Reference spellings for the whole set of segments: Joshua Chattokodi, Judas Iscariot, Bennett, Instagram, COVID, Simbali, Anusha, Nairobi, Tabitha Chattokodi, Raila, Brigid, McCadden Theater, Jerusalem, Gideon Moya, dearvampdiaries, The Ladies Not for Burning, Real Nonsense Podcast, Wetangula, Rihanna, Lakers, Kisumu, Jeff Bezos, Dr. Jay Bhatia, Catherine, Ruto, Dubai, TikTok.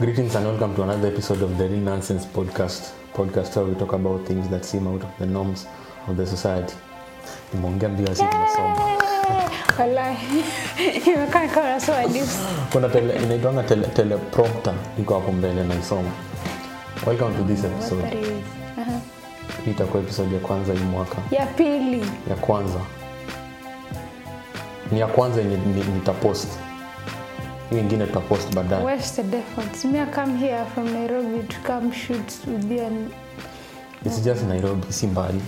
Greetings and welcome to another episode of the Real Nonsense Podcast where we talk about things that seem out of the norms of the society. Welcome to this episode. Itakuwa episode ya kwanza hii mwaka. Ya pili. Ya kwanza. Ni ya kwanza nitapost. Hii nyingine tutapost baadaye. Where's the difference? Me I come here from Nairobi to come shoot with you and it's just Nairobi, Simbali.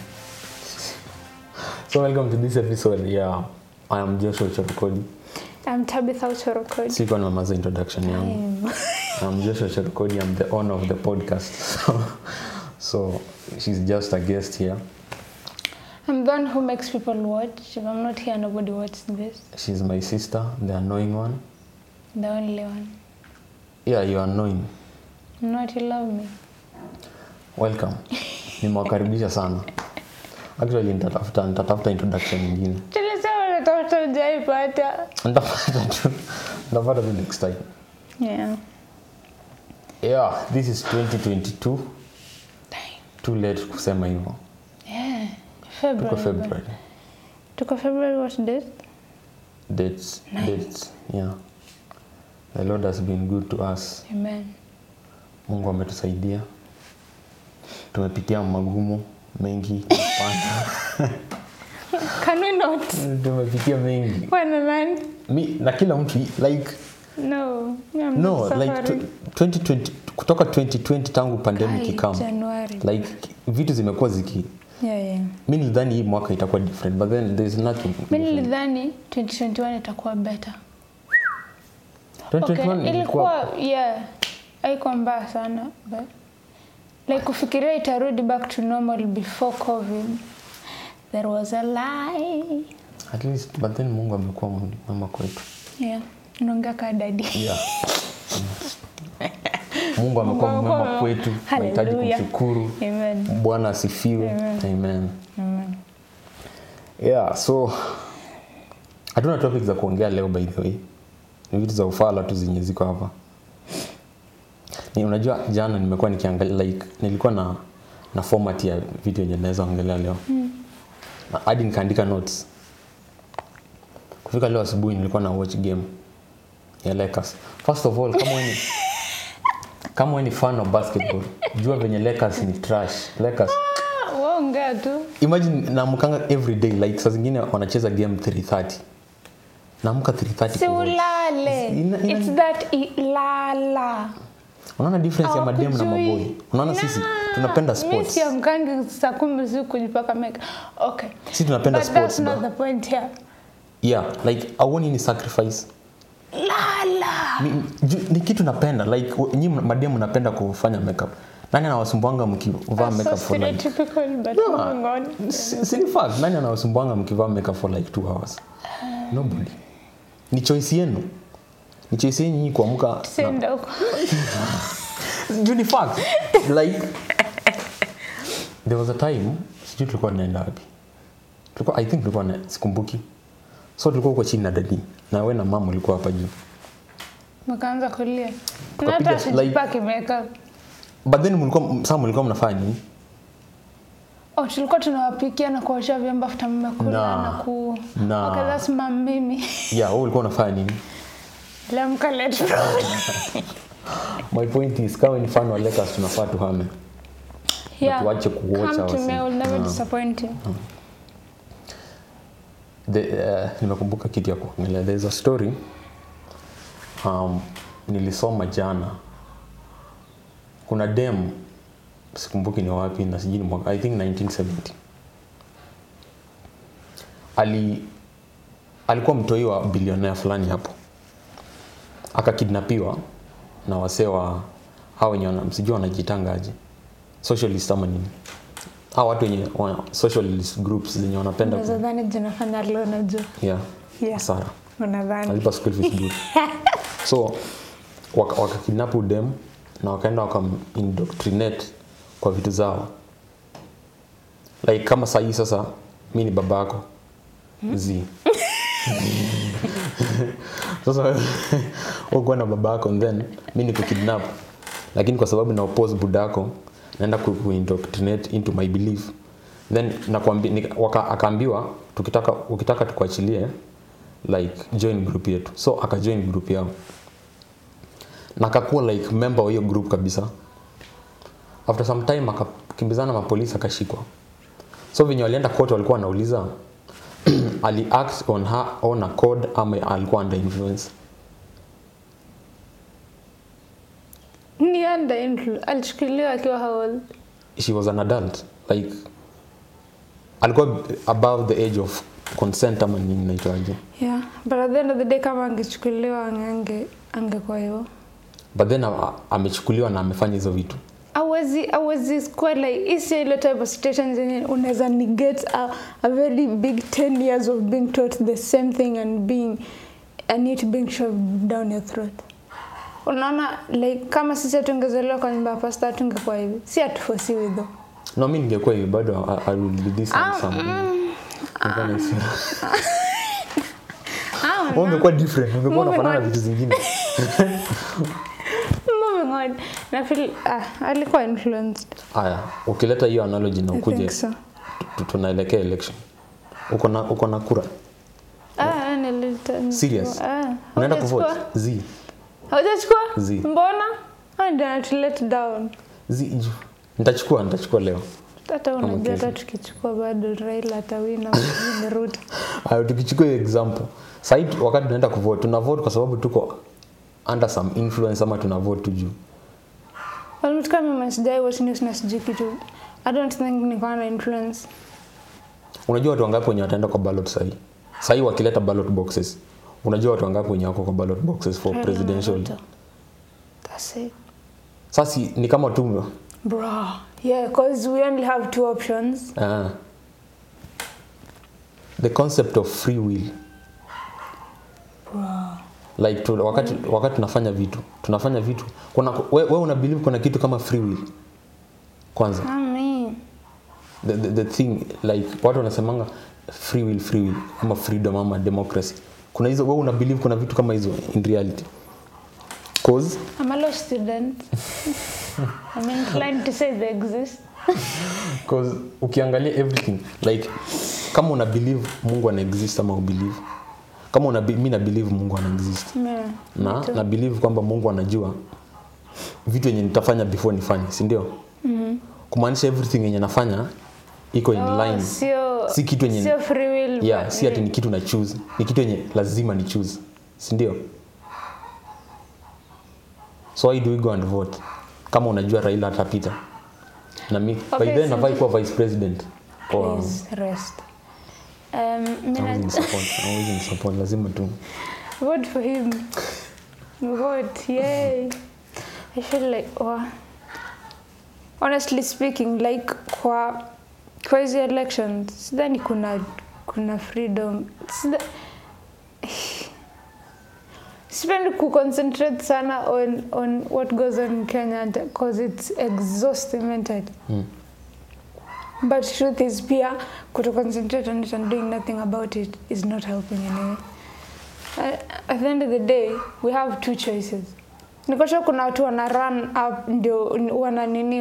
So welcome to this episode. Yeah, I am Joshua Chattokodi. I'm Tabitha Chattokodi. See kwa mama's introduction yangu. I'm Joshua Chattokodi. I'm the owner of the podcast. So she's just a guest here. I'm the one who makes people watch. If I'm not here, nobody watches this. She's my sister, the annoying one. The only one. Yeah, you are annoying. Not you love me. Welcome. Nimewakaribisha sana. Actually, nitatafuta introduction nyingine. Tulisema Dr. Jay Bhatia. Nitapata next time. Yeah. Yeah, this is 2022. Too late kusema hivyo. Yeah. February what date? Dates. Yeah. The Lord has been good to us. Amen. Mungu ametusaidia. Tumepitia magumu mengi sana. Can we not? Tumepitia mengi. Bwana man. Mi na kila mtu like no. No, like 2020 kutoka 2020 tangu pandemic ikam. Like vitu zimekuwa ziki. Yeah. Mimi nilidhani hii mwaka itakuwa different but then there is nothing. Mimi nilidhani 2021 itakuwa better. Okay, ilikuwa yeah haikuwa mbaya sana but like kufikiria itarudi back to normal before COVID there was a lie at least but then Mungu amekuwa mama kwetu. Yeah, unaongea ka daddy. Yeah. Mungu amekuwa mama kwetu, tunahitaji kumshukuru. Amen. Bwana asifiwe. Amen. Yeah, so hatuna topics za kuongea leo by the way. Ni vitu za ufala tu zenye ziko hapa. Ni unajua jana nimekuwa nikiangalia like nilikuwa na format ya video yenye naweza angalia leo. Na hadi nikaandika notes. Kufika leo asubuhi nilikuwa na watch game ya Lakers. First of all, kama wewe ni fan of basketball, jua venye Lakers ni trash. Lakers waonga tu. Imagine naamka every day like saa zingine wanacheza game 3:30. Naamka 3:30. Si ulale. It's that ilala. Unaona difference ya madem na maboy. Unaona sisi tunapenda sports. Mimi siamkangi saa 10 usiku kulipaka make. Okay. Sisi tunapenda sports. But that's not the point here. Yeah, like I want any sacrifice. Lala. Ni kitu napenda like nyinyi madem mnapenda kufanya makeup. Nani anawasumbuanga mkivaa makeup for like? So typical but no. Silly fact. Nani anawasumbuanga mkivaa makeup for like 2 hours? Nobody. Ni choice yenu nyinyi kuamka senda huko. Juni fact like there was a time sisi tulikuwa tunaenda wapi? Tulikuwa I think tulikuwa na sikumbuki. So tulikuwa huko chini na daddy na wewe na mama ulikuwa hapa juu. Mkaanza kulia. Tunataka sijipake makeup. But then mlikuwa mnafanya nini? Oh, tulikuwa tunawapikia na kuosha vyombo after mmekula na na okay, that's mom mimi. Yeah, wewe ulikuwa unafanya nini? Lamka let roll. My point is kama ni fan wa Lakers tunafaa tuhame. Yeah. Tuache kuwatch wasi. Come to me, I'll never disappoint you. Ninakumbuka kitu yako. There's a story. Nilisoma jana. Kuna dem sikumbuki ni wapi na sijini mwaka I think 1970 alikuwa mtoi wa bilionea fulani hapo akakidnapiwa na wasee wa hao wenye msijui wanajitangaje socialist ama nini hao watu wenye socialist groups wenye wanapenda nadhani tunafanya leo najua yeah sana nadhani alipa school fees so wakakidnapu dem na wakaenda wakamindoctrinate kwa vitu zao. Like kama sasa mimi ni babako. Sasa wewe kwa na babako then mimi nikukidnap. Lakini kwa sababu na oppose budako naenda kuindoctrinate into my belief. Then nakwambia akaambiwa ukitaka tukuachilie like join group yetu. So aka join group yao. Na akakuwa like member wa hiyo group kabisa. After some time akakimbizana na polisi akashikwa. So venye walienda court walikuwa wanauliza ali acts on her own accord ama alikuwa under influence. Ni under influence. Alishikiliwa akiwa how old? She was an adult. Like alikuwa above the age of consent ama nini inaitwaje. Yeah, but at the end of the day kama angechukuliwa angekuwa hivyo. But then amechukuliwa na amefanya hizo vitu. I was quite like it's a lot of situations and unaweza negate a very big 10 years of being taught the same thing and it being shoved down your throat. Unaona like kama sisi tungezelewa kwa nyumba pasta tungekuwa hivi. Si atufusiwe though. No, mimi ningekuwa hivi bado I would be this and something. Ungekuwa different, ungekuwa unafanana vitu zingine. Na feel alikuwa influenced. Haya, ukileta hiyo analogy na ukuje so. Tunaelekea election. Uko na kura? Nilileta. Serious? Unaenda kuvote? Z. Haujachukua? Z. Mbona? Ndio to let down. Z. Nitachukua leo. Hata unajua tukichukua bado Raila atawina na Ruto. Hayo tukichukua example. Sasa wakati tunaenda kuvote, tunavote kwa sababu tuko under some influence ama tunavote tu juu. I don't think niko na influence. Unajua watu wangapi wenye wataenda kwa ballot sahi? Sahi wakileta ballot boxes. Unajua watu wangapi wenye wako kwa ballot boxes for presidential? That's it. Sasa ni kama tu bro. Yeah, because we only have two options. The concept of free will. Bro. Like tu, wakati tunafanya vitu kuna wewe una believe kuna kitu kama free will kwanza. Amen. The thing like watu wanasemanga free will ama freedom ama democracy, kuna hizo wewe una believe kuna vitu kama hizo in reality? Cause I'm a law student. I'm inclined to say they exist. Cause ukiangalia everything like kama una believe Mungu ana exist ama ubelieve. Kama mimi na believe Mungu ana exist. Yeah, na believe kwamba Mungu anajua vitu yenye nitafanya before nifanye, si ndio? Mhm. Kumaanisha everything yenye nafanya iko in line. Si kitu yenye sio free will. Yeah, si ati ni kitu na choose. Ni kitu yenye lazima ni choose, si ndio? So why do we go and vote? Kama unajua Raila atapita. Na mimi by then nafai kuwa vice president. Please rest. I was in support. Lazima tu. Vote for him. Vote, yay. I feel like, oh, honestly speaking, like kwa crazy elections, sidhani kuna freedom. Sipendi kuconcentrate sana on what goes on in Kenya because it's exhausting mentally. But truth is pia to concentrate on it and doing nothing about it is not helping anyway. At the end of the day, we have two choices. Nikosho kuna watu wana run up ndio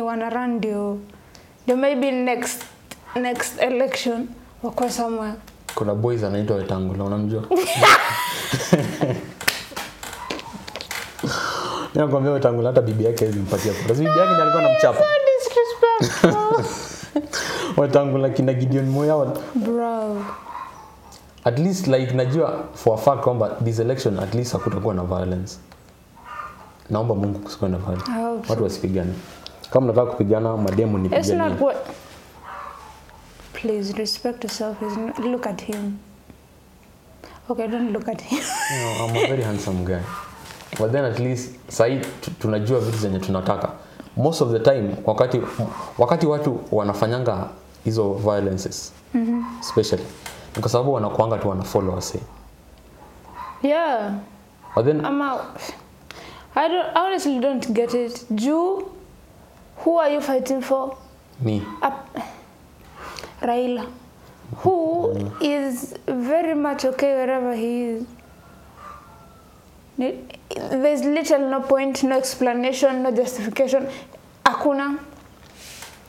wana run ndio maybe next election wako somewhere. Kuna boys anaitwa Wetangula, unamjua? Ndio kwa mimi Wetangula hata bibi yake alimpatia. Bibi yake ndiye alikuwa anamchapa. Wetangula kina Gideon Moya bro. At least like najua for a fact kwamba this election at least hakutakuwa na violence. Naomba Mungu kusikwe na violence. Watu wasipigane. Kama mnataka kupigana mademo ni pigane. Please respect yourself. Look at him. Okay, don't look at him. No, I'm a very handsome guy. But then at least sai tunajua vitu zenye tunataka. Most of the time wakati watu wanafanyanga hizo violences especially kwa sababu wanakuanga tu wana followers. Yeah, but then I honestly don't get it. Ju who are you fighting for? Me. Raila, who is very much okay wherever he is. There's literally no point, no explanation, no justification. Hakuna.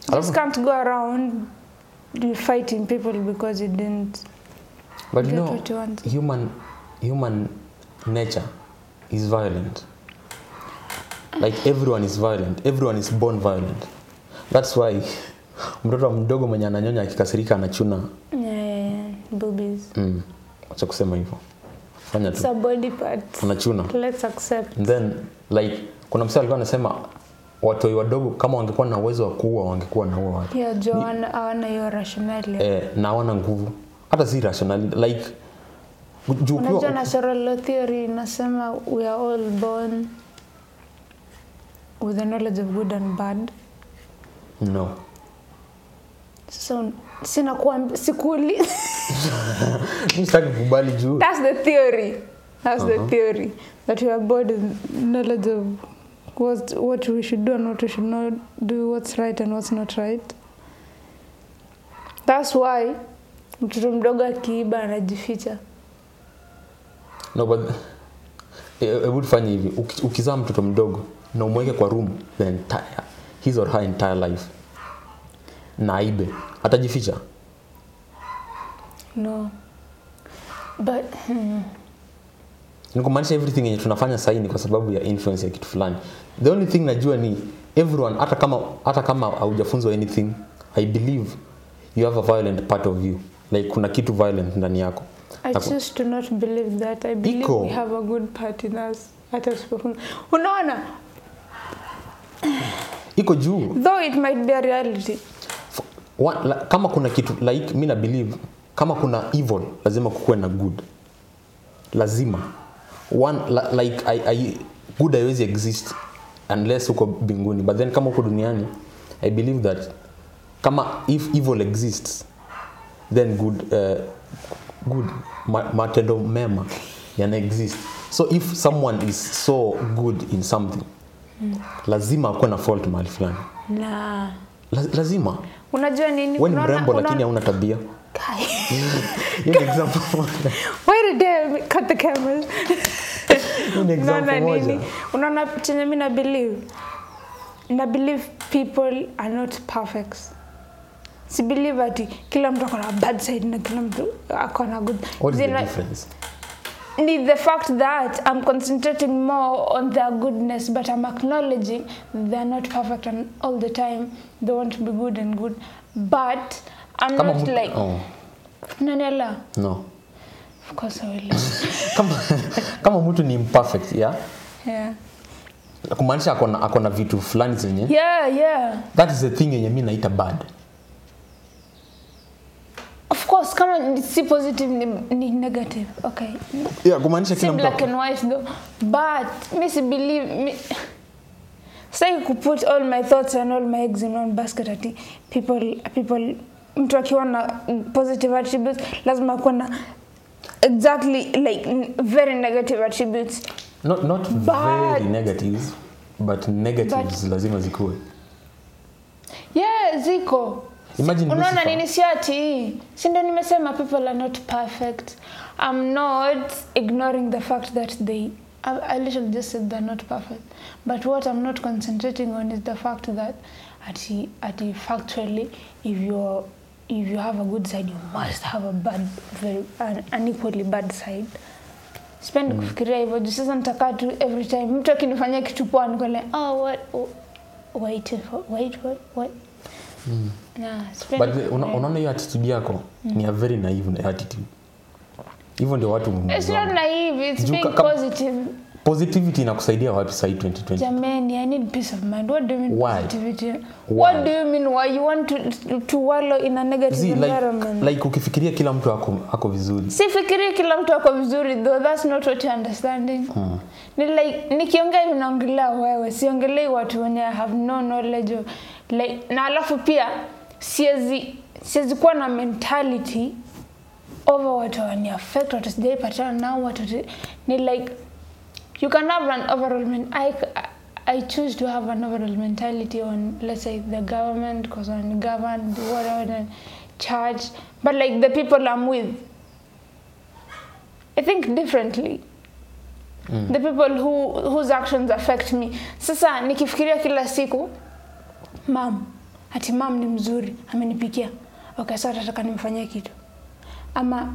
You just can't go around fighting people because you didn't but get you know, what you want. Human nature is violent. Like everyone is violent. Everyone is born violent. That's why mtoto mdogo mwenye ananyonya akikasirika anachuna. Yeah. Boobies. Acha kusema hivyo. Fanya tu. It's a body part. Anachuna. Let's accept. And then like kuna msee alikuwa anasema watu wadogo kama wangekuwa na uwezo wa kuua wangekuwa na uwa watu. Yeah, John hawana hiyo rationality. Na hawana nguvu. Hata si rationality like unajua natural theory inasema we are all born with the knowledge of good and bad. No. So sikuli. That's the theory. That's the theory that we are born with knowledge of what we should do and what we should not do, what's right and what's not right. That's why mtoto mdogo akiiba anajificha. No, but fanya hivi. Ukizaa mtoto mdogo na umweke kwa room the entire his or her entire life. Naibe atajificha. No. But nikomaanisha everything yenye tunafanya sasa ni kwa sababu ya influence ya kitu fulani. The only thing najua ni everyone hata kama haujafunzwa anything, I believe you have a violent part of you. Like kuna kitu violent ndani yako. I choose to not believe that. I believe we have a good part in us. Unaona? Iko juu. Though it might be a reality. Kama kuna kitu like mimi na believe kama kuna evil lazima kukuwe na good. Lazima. Good always exist unless uko binguni. But then kama uko duniani, I believe that kama if evil exists, then good matendo mema yana exist. So if someone is so good in something, lazima uko na fault mahali fulani. Nah. Lazima. Unajua nini? Wewe ni mrembo lakini hauna tabia. Give an example. Wait a day, cut the cameras. An example moja. Unaona chenye mimi na believe. Na believe people are not perfect. Si believe ati kila mtu akona bad side na kila mtu akona good. What's the difference? Need the fact that I'm concentrating more on their goodness, but I'm acknowledging they're not perfect and all the time they want to be good and good. But I'm Come not on. Like Nanella. No. Of course I will. Kama mtu ni imperfect, yeah? Yeah. Kumaanisha akona vitu fulani zenye. Yeah. That is the thing yenye mimi naita bad. Of course, kama ni positive ni negative. Okay. Yeah, kumaanisha kila mtu black and white though. But me si believe me say ku put all my thoughts and all my eggs in one basket at people mtu akiwa na positive attributes lazima kuwa na exactly like very negative attributes. Not very negatives, but negatives lazima zikuwe. Yeah, ziko. Imagine unaona nini siati? Si ndio nimesema people are not perfect. I'm not ignoring the fact that they I literally just said they're not perfect. But what I'm not concentrating on is the fact that at the factually if you have a good side you must have a bad an equally bad side. Spend kufikiria hivyo just ntakatu every time mtu akinifanyia kitu poa niko like wait. But unaona hiyo attitude yako ni a very naive attitude. Even the watu mmoja. It's not naive, it's being positive. Positivity inakusaidia wapi sasa 2020? Jamani, I need peace of mind. What do you mean why? Positivity? What do you mean why you want to wallow in a negative environment? Like ukifikiria kila mtu ako vizuri. Si fikiria kila mtu ako vizuri though, that's not what you're understanding. Ni like nikiongea unaongelea wewe, siongelei watu wenye have no knowledge of like na alafu pia siezi kuwa na mentality over what any affect what is they pattern now what it need like you can have an overall I choose to have an overall mentality on let's say the government cause I'm governed whatever and charged but like the people I'm with I think differently the people whose actions affect me. Sasa nikifikiria kila siku, mom ni mzuri, amenipikia. Okay, sasa nataka nimfanyie kitu. Ama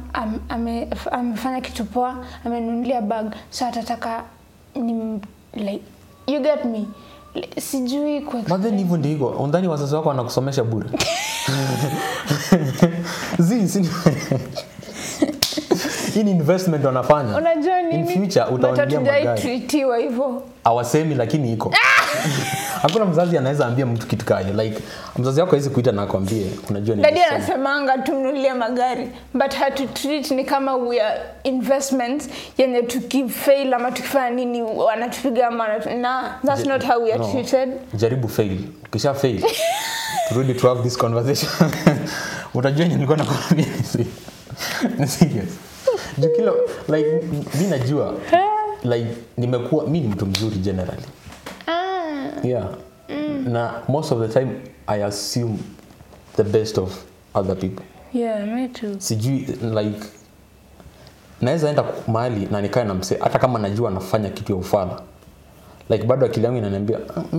amefanya kitu poa, amenunulia bag, sasa nataka ni like, you get me. Sijui kwa kitu. Madeni hivyo ndio iko. Undani wazazi wako wanakusomesha bure. Zin. In investment wanafanya. Unajua nini? In future utaondia magari. Nataka tuitiwa hivyo. Awasemi lakini iko. Hakuna mzazi anaweza ambia mtu kitu kile. Like mzazi wako hawezi kuita na akwambie unajua nini. Dadi anasemanga tumnunulie magari but how to treat ni kama we are investments yenye tukifail ama tukifanya nini wanatupiga maana. Nah, that's not how we are treated. Jaribu fail. Ukisha fail. Turudi to have this conversation. Utajua nini nilikuwa nakwambia. Ni serious. Jukilo, like mimi najua. Like nimekuwa mimi mtu mzuri generally. Yeah. Now, most of the time, I assume the best of other people. Yeah, me too. Sijui, like, naweza enda mahali na nikae na mse, hata kama najua anafanya kitu ya ufala. Like, bado akili yangu inaniambia,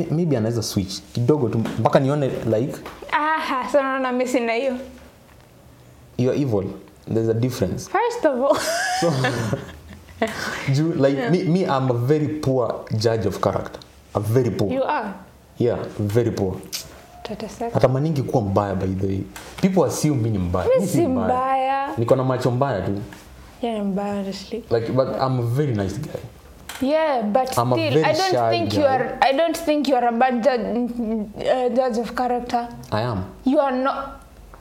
maybe anaweza switch kidogo tu mpaka nione like. Aha, so naona mimi na hiyo. You are evil. There's a difference. First of all. So, me, I'm a very poor judge of character. A very poor. You are? Yeah, very poor. Atamaningi kuwa mbaya by the way. People assume mimi mbaya. Mimi si mbaya. Niko na macho mbaya tu. Yeah, mbaya honestly. Like but I'm a very nice guy. Yeah, but I'm still I don't think you are a bad judge of character. I am. You are not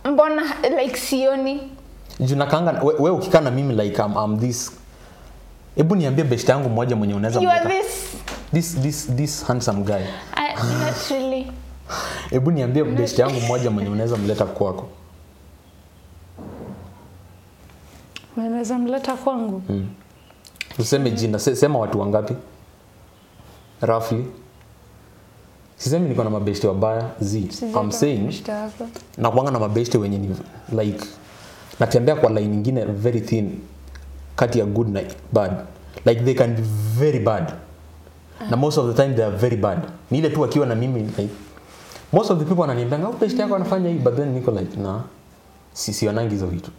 mbona like sioni. Junakanga wewe ukikana mimi like I'm this. Ebu niambie best yangu mmoja mwenye unaweza mbona. You are this. This handsome guy. Naturally. Ebu niambie best yangu mmoja mwenye unaweza mleta kwako. Unaweza mleta kwangu? Useme jina, sema watu wangapi? Roughly. Sisemi niko na mabeste wabaya, I'm saying na kuanga na mabeste wenye ni like natembea kwa line nyingine very thin kati ya good na bad. Like they can be very bad. Na most of the time they are very bad. Ni ile tu akiwa na mimi like most of the people wananiambia au best yako anafanya hii but then niko like nah. Sisi wanangi hizo vitu.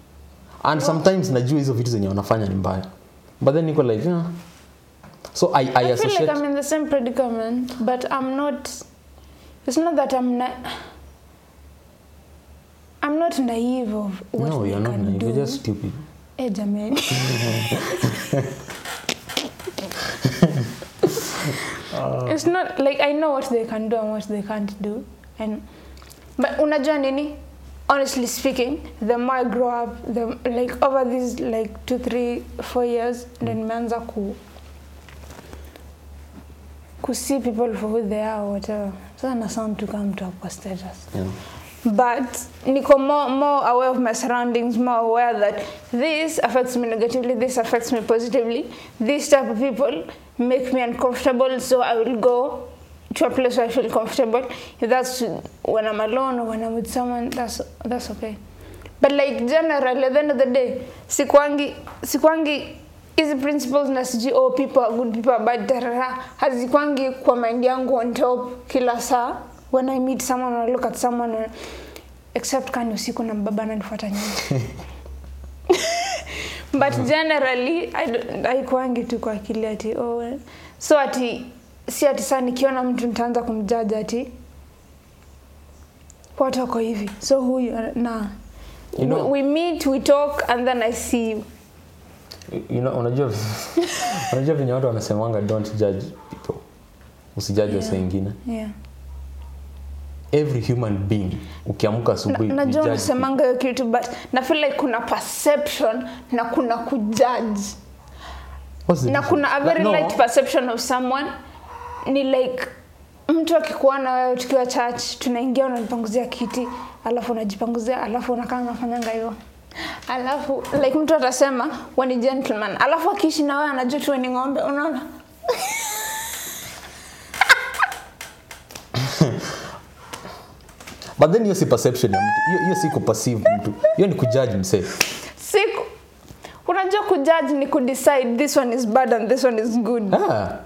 And sometimes najua hizo vitu zenye wanafanya ni mbaya. But then niko like nah. So I associate feel like I'm in the same predicament but I'm not it's not that I'm not naive of what no, you're not naive. Do. You're just stupid. Eh jamani. It's not like I know what they can do and what they can't do, and but unajua nini? Honestly speaking, the more I grow up, the like over these like 2, 3, 4 years, then nimeanza ku see people for who they are, whatever. So I sound to come to a status. Yeah. But niko more aware of my surroundings, more aware that this affects me negatively, this affects me positively. These type of people make me uncomfortable, so I will go to a place where I feel comfortable. If that's when I'm alone or when I'm with someone, that's okay. But like generally, at the end of the day, sikwangi easy principles na siji, oh, people are good, people are bad, hazikwangi kwa mind yangu on top kila saa. When I meet someone or look at someone or except kani usiku na baba ananifuata nyuma. But generally I kuangi tu kwa akili ati oh well. So ati si ati sana nikiona mtu nitaanza kumjudge ati what ako hivi. So who you are nah. You know, we meet, we talk and then I see you. You know unajua venye watu wanasemanga don't judge people. Usijudge wengine. Yeah. Every human being ukiamka asubuhi na judge unasemanga hiyo kitu but na feel like kuna perception na kuna kujudge na kuna a very light perception of someone ni like mtu akikuona wewe tukiwa church tunaingia unanipanguzia kiti alafu unajipanguzia alafu unakaa unafanyanga hiyo alafu like mtu atasema wewe ni gentleman alafu akiishi na wewe anajua tu ni ngombe unaona. But then hiyo si perception ya mtu. Hiyo si ku perceive mtu. Hiyo ni kujudge mse. Siku. Kuna Unajua kujudge ni kudecide this one is bad and this one is good. Ah.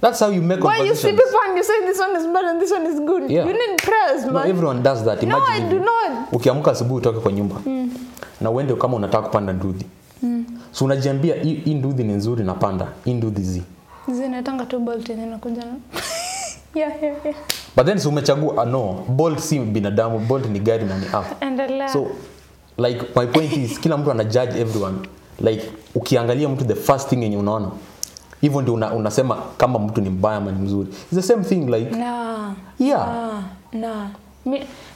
That's how you make well, conversations. Why you see people and you say this one is bad and this one is good. Yeah. You need prayers, man. No, everyone does that. Imagine. No, I do not. Ukiamka asubuhi utoke kwa nyumba. Na uende kama unataka kupanda ndudhi. So unajiambia hii ndudhi ni nzuri na panda. Hii ndudhi zi. Zinatanga tu bolt inakuja na. Yeah. But then so umechagua no, bolt si binadamu, bolt ni gari na ni app. So like my point is kila mtu anajudge everyone. Like ukiangalia mtu the first thing yenye unaona even ndio unasema kama mtu ni mbaya ama ni mzuri. It's the same thing like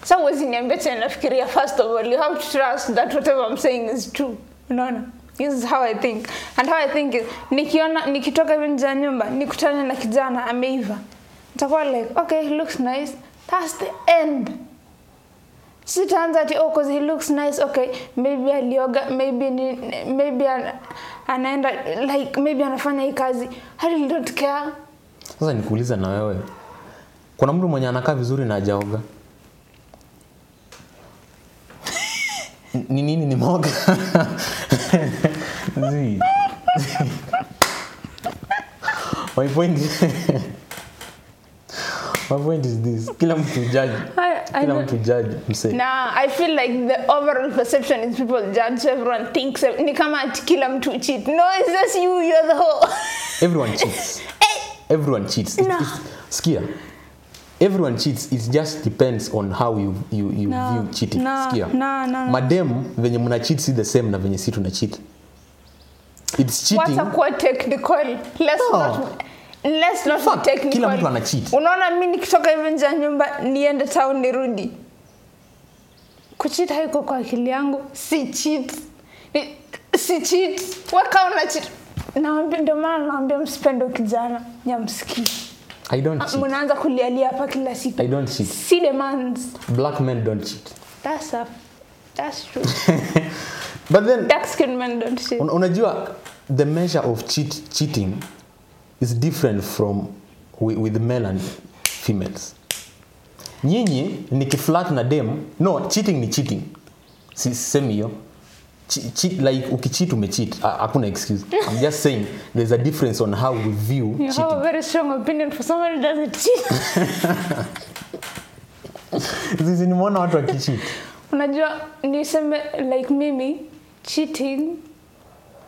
So was in ambition nafikiria first of all you have to trust that whatever I'm saying is true. Unaona? This is how I think. And how I think is nikiona nikitoka nje ya nyumba nikutane na kijana ameiva. Nitakuwa like okay, he looks nice. That's the end. She turns at oh cause he looks nice. Okay, maybe alioga, maybe anaenda like maybe anafanya hii kazi. I really don't care. Sasa nikuuliza na wewe. Kuna mtu mwenye anakaa vizuri na hajaoga? Ni nini ni moga? Zii. My point is this. Kila mtu judge. Kila mtu judge. Mse. Nah, I feel like the overall perception is people judge. Everyone thinks. Ni kama kila mtu cheat. No, it's just you. You're the whole. Everyone cheats. Everyone cheats. No. It's skia. Everyone cheats. It just depends on how you view cheating. Skia. No. Madam, venye muna cheat si the same na venye si tuna cheat. It's cheating. What's a quote technical? Let's not be technical. Kila mtu ana cheat. Unaona mimi nikitoka even nje ya nyumba niende town nirudi. Kucheat haiko kwa akili yangu. Si cheat. Waka una cheat. Naambia msipendo kijana, nyamsikii. I don't cheat. Mnaanza kulialia hapa kila siku. I don't cheat. See the man's. Black men don't cheat. That's true. But then dark skin men don't cheat. Unajua the measure of cheating is different from with men and females. Nyinyi nikiflirt na dem, no, cheating ni cheating. Si semi yo. Cheat like ukicheat umecheat. Hakuna excuse. I'm just saying there's a difference on how we view cheating. You have a very strong opinion for someone who doesn't cheat. This is ni mwana watu akicheat. Unajua niseme like mimi cheating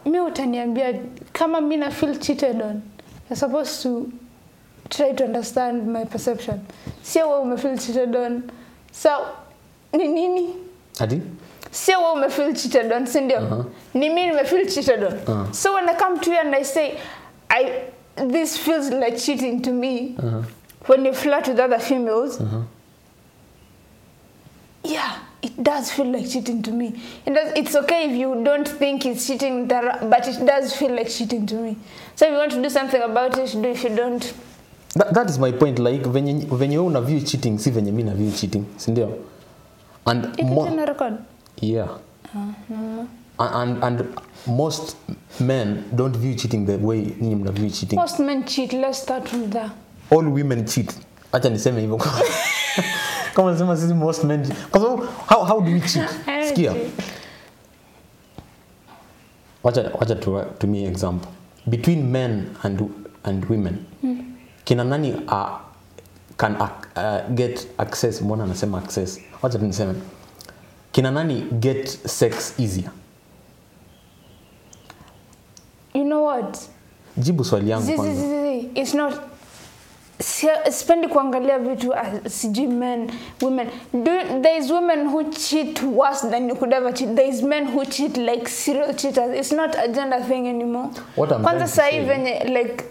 mimi utaniambia kama mimi na feel cheated on. You're supposed to try to understand my perception. Sio wewe umefeel cheated on. So ni nini? Adi? Sio wewe umefeel cheated on, sindio? Ni mimi nimefeel cheated on. So when I come to you and I say this feels like cheating to me. When you flirt with other females. Yeah, it does feel like cheating to me. It's okay if you don't think it's cheating, but it does feel like cheating to me. So if you want to do something about it, do. If you don't, that is my point. Like when you una view cheating, see when you mean a view cheating, sindio? And yeah. And most men don't view cheating the way you mna view cheating. Most men cheat. Let's start with that. All women cheat. Acha niseme hivyo. Kama sema sisi most men. Cuz how do we cheat? Skia. Wacha to me example. Between men and women. Kina nani can get access, mbona anasema access. Wacha tuniseme. Kina nani get sex easier? You know what? Jibu swali yangu kwanza. It's not spendi kuangalia vitu CG men, women. There's women who cheat worse than you could ever cheat. There's men who cheat like serial cheaters. It's not a gender thing anymore. Kwanza sasa even like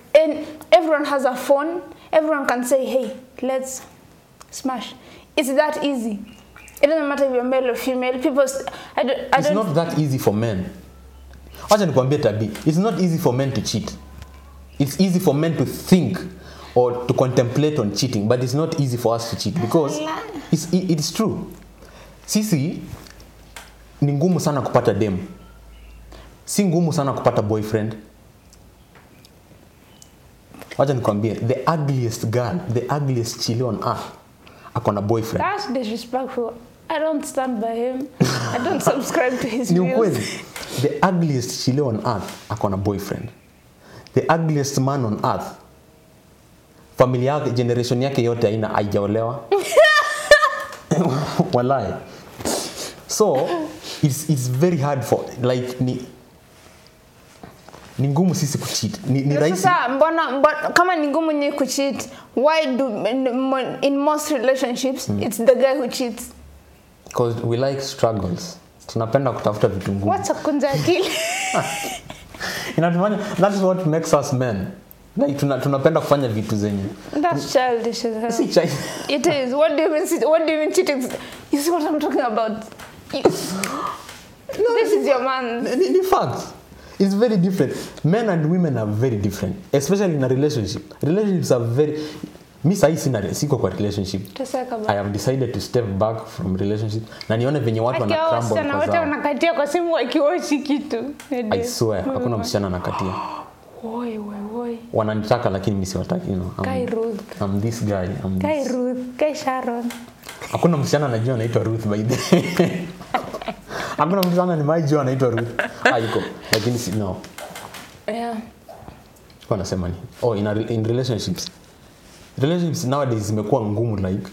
everyone has a phone. Everyone can say, hey, let's smash. It's that easy. It doesn't matter if you're male or female. People, It's not that easy for men. Acha nikwambie tabii. It's not easy for men to cheat. It's easy for men to think or to contemplate on cheating, but it's not easy for us to cheat because it's true. Sisi ni ngumu sana kupata dem. Si ngumu sana kupata boyfriend. Wacha nikwambie, the ugliest girl, the ugliest chile on earth, akona boyfriend. That's disrespectful. I don't stand by him. I don't subscribe to his views. The ugliest chile on earth akona boyfriend. The ugliest man on earth. Familia yake generation yake yote haina haijaolewa. Wallahi. So it's very hard for like ni ngumu sisi kucheat. Ni rahisi. Sasa mbona kama ni ngumu nyewe kucheat, why do in most relationships it's the guy who cheats? Because we like struggles. Tunapenda kutafuta vitu ngumu. Wacha kunja akili. Inatumani that's what makes us men. Like tunapenda kufanya vitu zenye. That's childish as hell. See, child. It is. What do you mean cheating? You see what I'm talking about? No, this is your man. The facts. It's very different. Men and women are very different, especially in a relationship. Relationships are very. Miss I sina siko kwa relationship. I have decided to step back from relationship. Na nione venye watu wana crumble. Akiwa wote wanakatia kwa simu akiwachi kitu. I swear hakuna msichana anakatia. Woi. Wananitaka lakini mimi siwataki, you know. I'm this guy. Ruth, Kai Sharon. Hakuna msichana anajua anaitwa Ruth by the way. Hakuna msichana anajua anaitwa Ruth. Haiko. Lakini si no. Yeah. Kuna sema nini? Oh, in relationships. Relationships nowadays zimekuwa ngumu like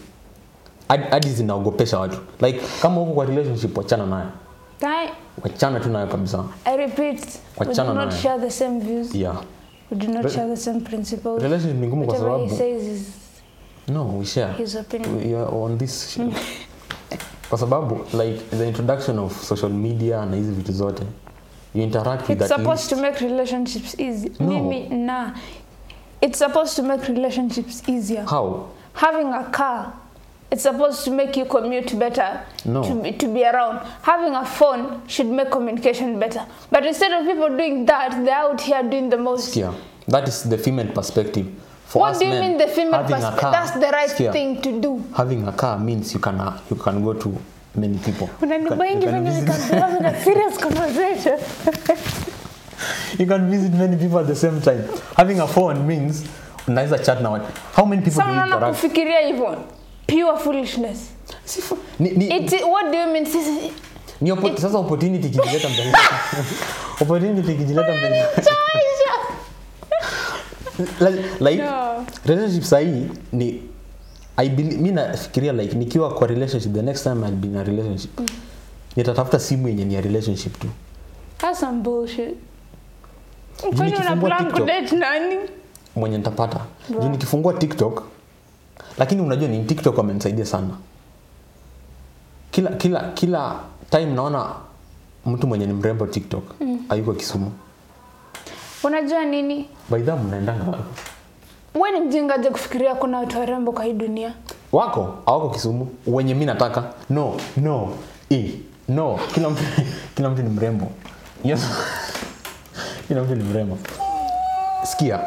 hadi zinaogopesha watu. Like kama uko kwa relationship wachana naye. Wachana tu naye kabisa. I repeat. Wachana naye. We do not share the same views. Yeah. We do not share the same principles. Relationship ni ngumu kwa sababu he says is no, we share. His opinion. We are on this. Kwa sababu like the introduction of social media na hizo vitu zote. You interact with that. It's supposed to make relationships easy. No. Mimi na it's supposed to make relationships easier. How? Having a car, it's supposed to make you commute better. No. To be around. Having a phone should make communication better. But instead of people doing that, they're out here doing the most. Yeah. That is the female perspective. For what us do you men, mean the female perspective? That's the right thing to do. Having a car means you can go to many people. You can having a serious conversation. You can visit many people at the same time. Having a phone means unaweza chat na watu. How many people do you interact? Sana kufikiria hivyo. Pure foolishness. What do you mean? Sasa opportunity kijileta mbele. Opportunity kijileta mbele. Like no. Relationship sahi ni I believe mimi nafikiria like nikiwa kwa relationship the next time I'll be in a relationship. Nitatafuta simu yenye ni relationship tu. That's some bullshit. Kwani una plan kudate nani? Mwenye nitapata. Juu nikifungua TikTok. Lakini unajua ni TikTok amenisaidia sana. Kila time naona mtu mwenye ni mrembo TikTok hayuko Kisumu. Unajua nini? By the way mnaendanga wapi? Wewe ni mjinga je kufikiria kuna watu warembo kwa hii dunia? Wako? Hawako Kisumu. Wenye mimi nataka. No. Kila mtu ni mrembo. Yes. Kila mtu ni mrembo. Sikia.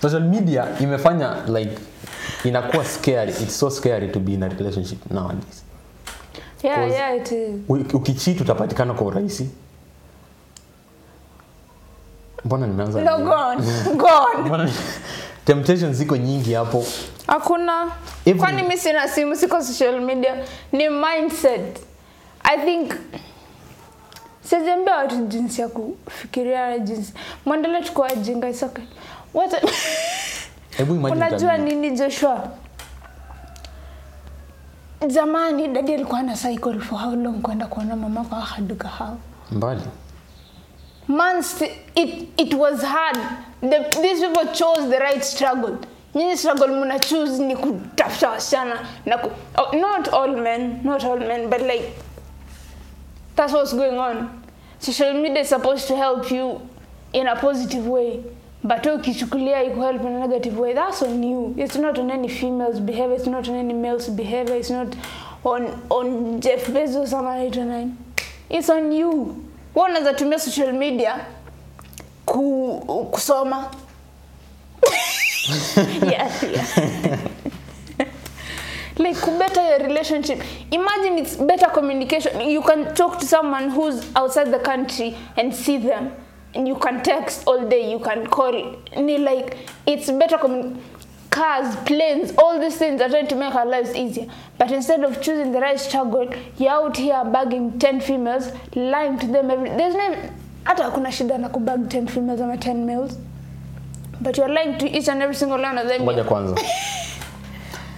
Social media imefanya like inakuwa scary. It's so scary to be in a relationship nowadays. Yeah, it is. Ukicheat utapatikana kwa urahisi. Mbona nimeanza? No, gone. Temptations ziko nyingi hapo. Hakuna. Kwani mimi sina simu siko social media. Ni mindset. I think sezembe watu jinsi ya kufikiria jinsi. Mwandele chukua jinga isoke. What? Hebu imagine. Unajua nini Joshua? Zamani dadi alikuwa na cycle for how long kwenda kuona mama kwa haduka hao. Mbali. Months it was hard. These people chose the right struggle. Nyinyi struggle muna choose ni kutafuta wasichana na not all men but like that's what's going on. Social media is supposed to help you in a positive way, but ukichukulia iko help in a negative way, that's on you. It's not on any female's behavior, it's not on any male's behavior, it's not on Jeff Bezos or Amazon. It's on you. One of the two social media kusoma. Yes. Like better your relationship. Imagine it's better communication. You can talk to someone who's outside the country and see them, and you can text all day. You can call. Like it's better communication. cars, planes, all these things are trying to make our lives easier. But instead of choosing the right struggle, you're out here bagging 10 females, lying to them every... There's no... Ata hakuna shida na kubag 10 females or 10 males. But you're lying to each and every single one of them. Ngoja kwanza.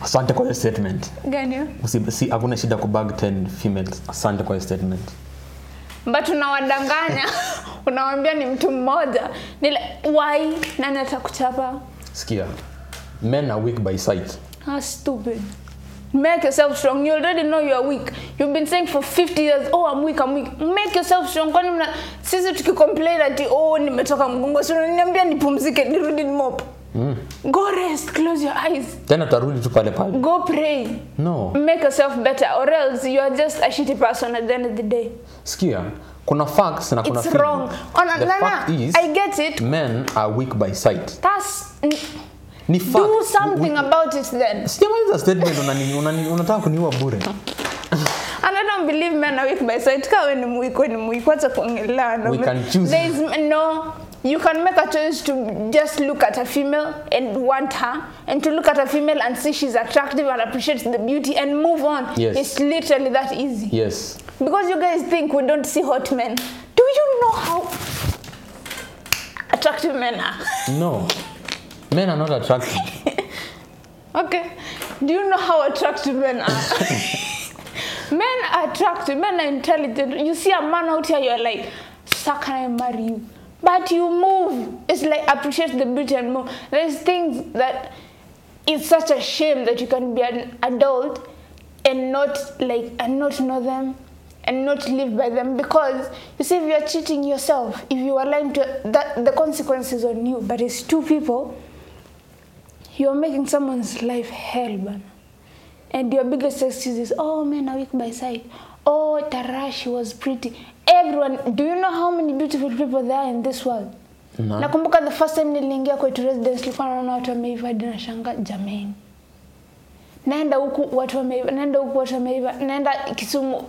Asante kwa statement. Ganyo? Si hakuna shida kubag 10 females. Asante kwa statement. But unawadanganya. Unawaambia ni mtu mmoja. Nile, why? Nani atakuchapa? Sikia. Men are weak by sight. How stupid. Make yourself strong. You already know you are weak. You've been saying for 50 years, oh, I'm weak. Make yourself strong. Kwani mna sisi tukicomplain ati oh, nimetoka mgongo. So unaniambia nipumzike, nirudi nimop. Go rest, close your eyes. Tena tarudi tu pale pale. Go pray. No. Make yourself better or else you are just a shitty person at the end of the day. Sikia. Kuna facts na kuna feelings. It's wrong. The fact is, I get it. Men are weak by sight. That's... Ni fact, do something about it then. Sijamaliza statement unataka kuniua bure. And I don't believe men are weak by sight. Kwa ni mwiko acha kuongelea. We can choose. There is no, you can make a choice to just look at a female and want her, and to look at a female and see she's attractive and appreciates the beauty and move on. Yes. It's literally that easy. Yes. Because you guys think we don't see hot men. Do you know how attractive men are? No. Men are not attractive. Okay. Do you know how attractive men are? Men are attractive. Men are intelligent. You see a man out here, you're like, sir, can I marry you? But you move. It's like, appreciate the beauty and move. There's things that it's such a shame that you can be an adult and not know them and not live by them, because you see, if you're cheating yourself, if you are lying to that, the consequences on you. But it's two people. You're making someone's life hell, man. And your biggest excuse is, oh, men are weak by sight. Oh, Tarashi was pretty. Everyone, do you know how many beautiful people there are in this world? No. Nakumbuka the first time niliingia kwa residence, nilikuwa naona watu wameiva hadi nashangaa jamani. Naenda huku watu wameiva, naenda Kisumu.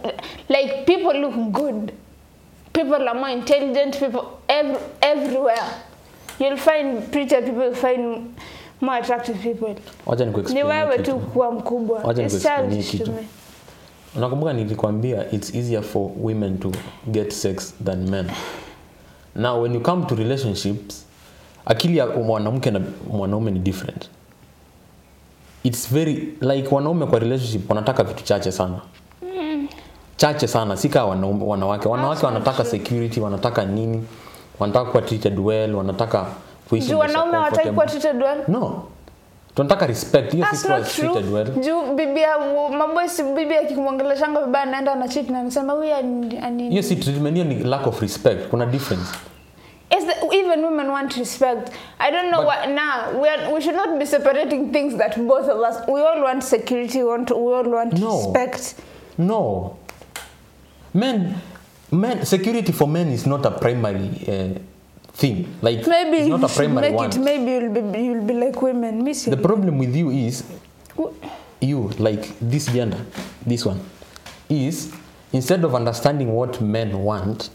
Like, people look good. People are more intelligent, people everywhere. You'll find prettier people, you'll find more attractive people. Wacha nikuexplain. Ni wewe tu kuwa mkubwa. Wacha nikuexplain kitu. Unakumbuka nilikwambia it's easier for women to get sex than men. Now when you come to relationships, akili ya mwanamke na mwanaume ni different. It's very like wanaume kwa relationship wanataka vitu chache sana. Chache sana sika wanawake wanataka security, wanataka nini? Wanataka kuwa treated well, wanataka kuishi. Do wanaume wataki kuwa treated well? No. Tunataka respect. Hiyo si kuwa treated well. Juu bibia mambo si bibia akikumwangalia shanga baba anaenda na cheat na anasema huyu anini. Hiyo si treatment, ni lack of respect. Kuna difference. Even women want respect. I don't know what now. We should not be separating things that both of us. We all want security. We all want respect. No. Men. Security for men is not a primary thing. Like maybe it's not a primary one. Maybe you'll be like women. Missing. The problem with you is you like this gender. This one is instead of understanding what men want.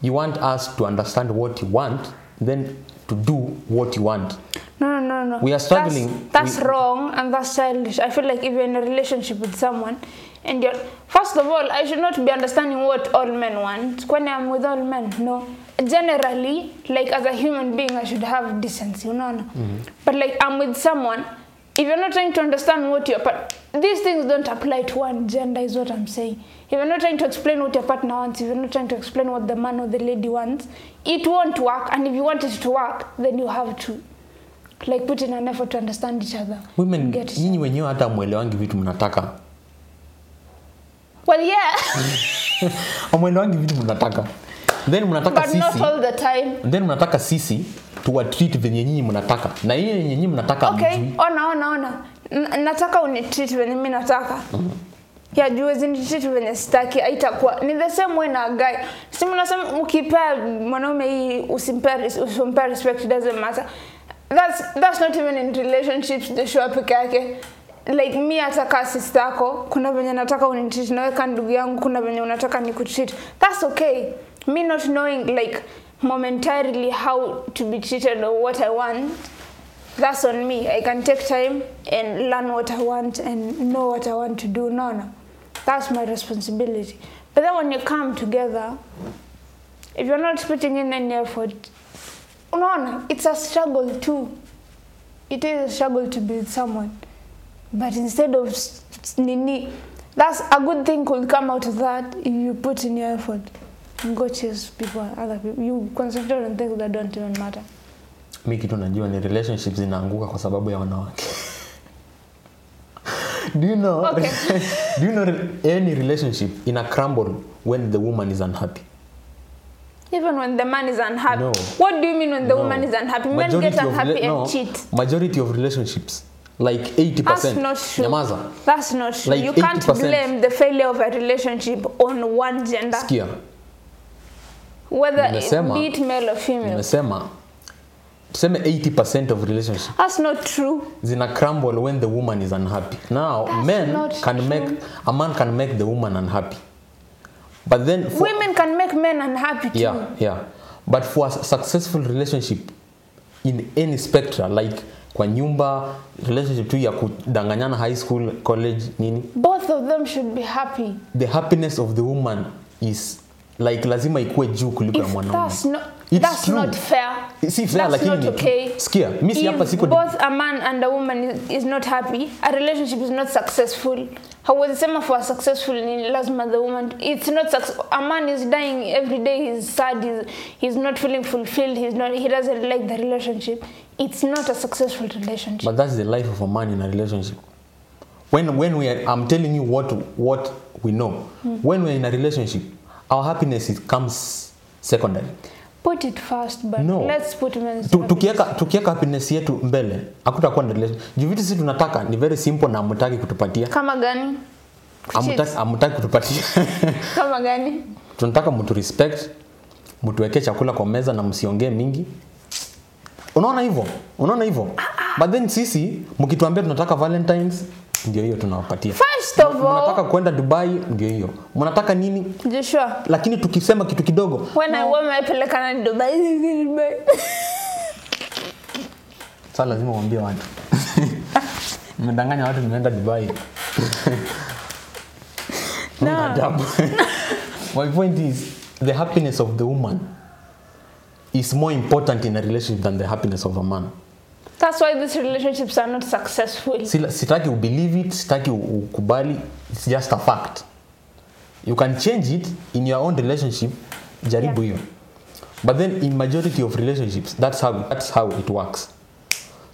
You want us to understand what you want, then to do what you want. No. We are struggling. That's wrong and that's childish. I feel like if you're in a relationship with someone and you're... First of all, I should not be understanding what all men want. When I'm with all men, no. Generally, like as a human being, I should have decency, you know. Mm-hmm. But like I'm with someone, if you're not trying to understand what your partner... These things don't apply to one gender is what I'm saying. If you're not trying to explain what your partner wants, if you're not trying to explain what the man or the lady wants, it won't work. And if you want it to work, then you have to like put in an effort to understand each other. Women, nyinyi wenyewe hata mwelewangi vitu mnataka. Well, yeah. Mwelewangi vitu mnataka. Then mnataka sisi. But not all the time. Then mnataka sisi to treat venye nyinyi mnataka. Na yeye yenye nyinyi mnataka. Okay, ona. Nataka unitreat venye mimi nataka. Mm-hmm. Yeah, you was in the treat venye sitaki haitakuwa. Ni the same way na guy. Simu nasema mkipea mwanaume hii usimpe respect, doesn't matter. That's not even in relationships the show up yake. Like me ataka sistako, kuna venye nataka unitreat na weka ndugu yangu kuna venye unataka nikutreat. That's okay. Me not knowing like momentarily how to be treated or what I want that's on me. I can take time and learn what I want and know what I want to do. No. That's my responsibility. But then when you come together, if you're not putting in any effort, no, it's a struggle too. It is a struggle to be with someone. But instead of that's a good thing could come out of that if you put in your effort. You go chase people, other people. You concentrate on things that don't even matter. Mimi kitu najua ni relationships zinaanguka kwa sababu ya wanawake. Do you know any relationship in a crumble when the woman is unhappy? Even when the man is unhappy? No. What do you mean when the woman is unhappy? Majority men get unhappy and cheat. Majority of relationships, like 80%. That's not true. Nyamaza. That's not true. Like you can't blame the failure of a relationship on one gender. Sikia. Whether be it male or female. Nimesema. Tuseme 80% of relationships. That's not true. Zina crumble when the woman is unhappy. Now, a man can make the woman unhappy. But then women can make men unhappy too. Yeah. But for a successful relationship in any spectra, like kwa nyumba, relationship to ya kudanganyana high school, college, nini. Both of them should be happy. The happiness of the woman is like lazima ikuwe juu kuliko ya mwanaume. That's true. Not fair. See, fair, that's not okay. Skia. If both a man and a woman is not happy, a relationship is not successful. However, same for successful in lazima the woman. It's not successful. A man is dying every day. He's sad. He's not feeling fulfilled. He doesn't like the relationship. It's not a successful relationship. But that's the life of a man in a relationship. When we are, I'm telling you what we know. Mm. When we're in a relationship, our happiness comes secondary. Put it first, but no. Let's put men's tukieka happiness yetu mbele hakutakuwa na relation. Juviti sisi tunataka ni very simple na amutaki kutupatia. Kama gani? Amutaki kutupatia. Kama gani? Tunataka mtu respect, mtuweke chakula kwa meza na msiongee mingi. Unaona hivyo? But then sisi mkituambia tunataka Valentines, ndio hiyo tunawapatia. First of all, mnataka kwenda Dubai, ndio hiyo. Mnataka nini? Joshua. Lakini tukisema kitu kidogo. Wewe pelekana ni Dubai. Sasa lazima uambie watu. Nimedanganya watu nimeenda Dubai. No. My point is the happiness of the woman is more important in a relationship than the happiness of a man. That's why these relationships are not successful. Sitaki you believe it, sitaki ukubali, it's just a fact. You can change it in your own relationship, jaribu hiyo. But then in majority of relationships, that's how it works.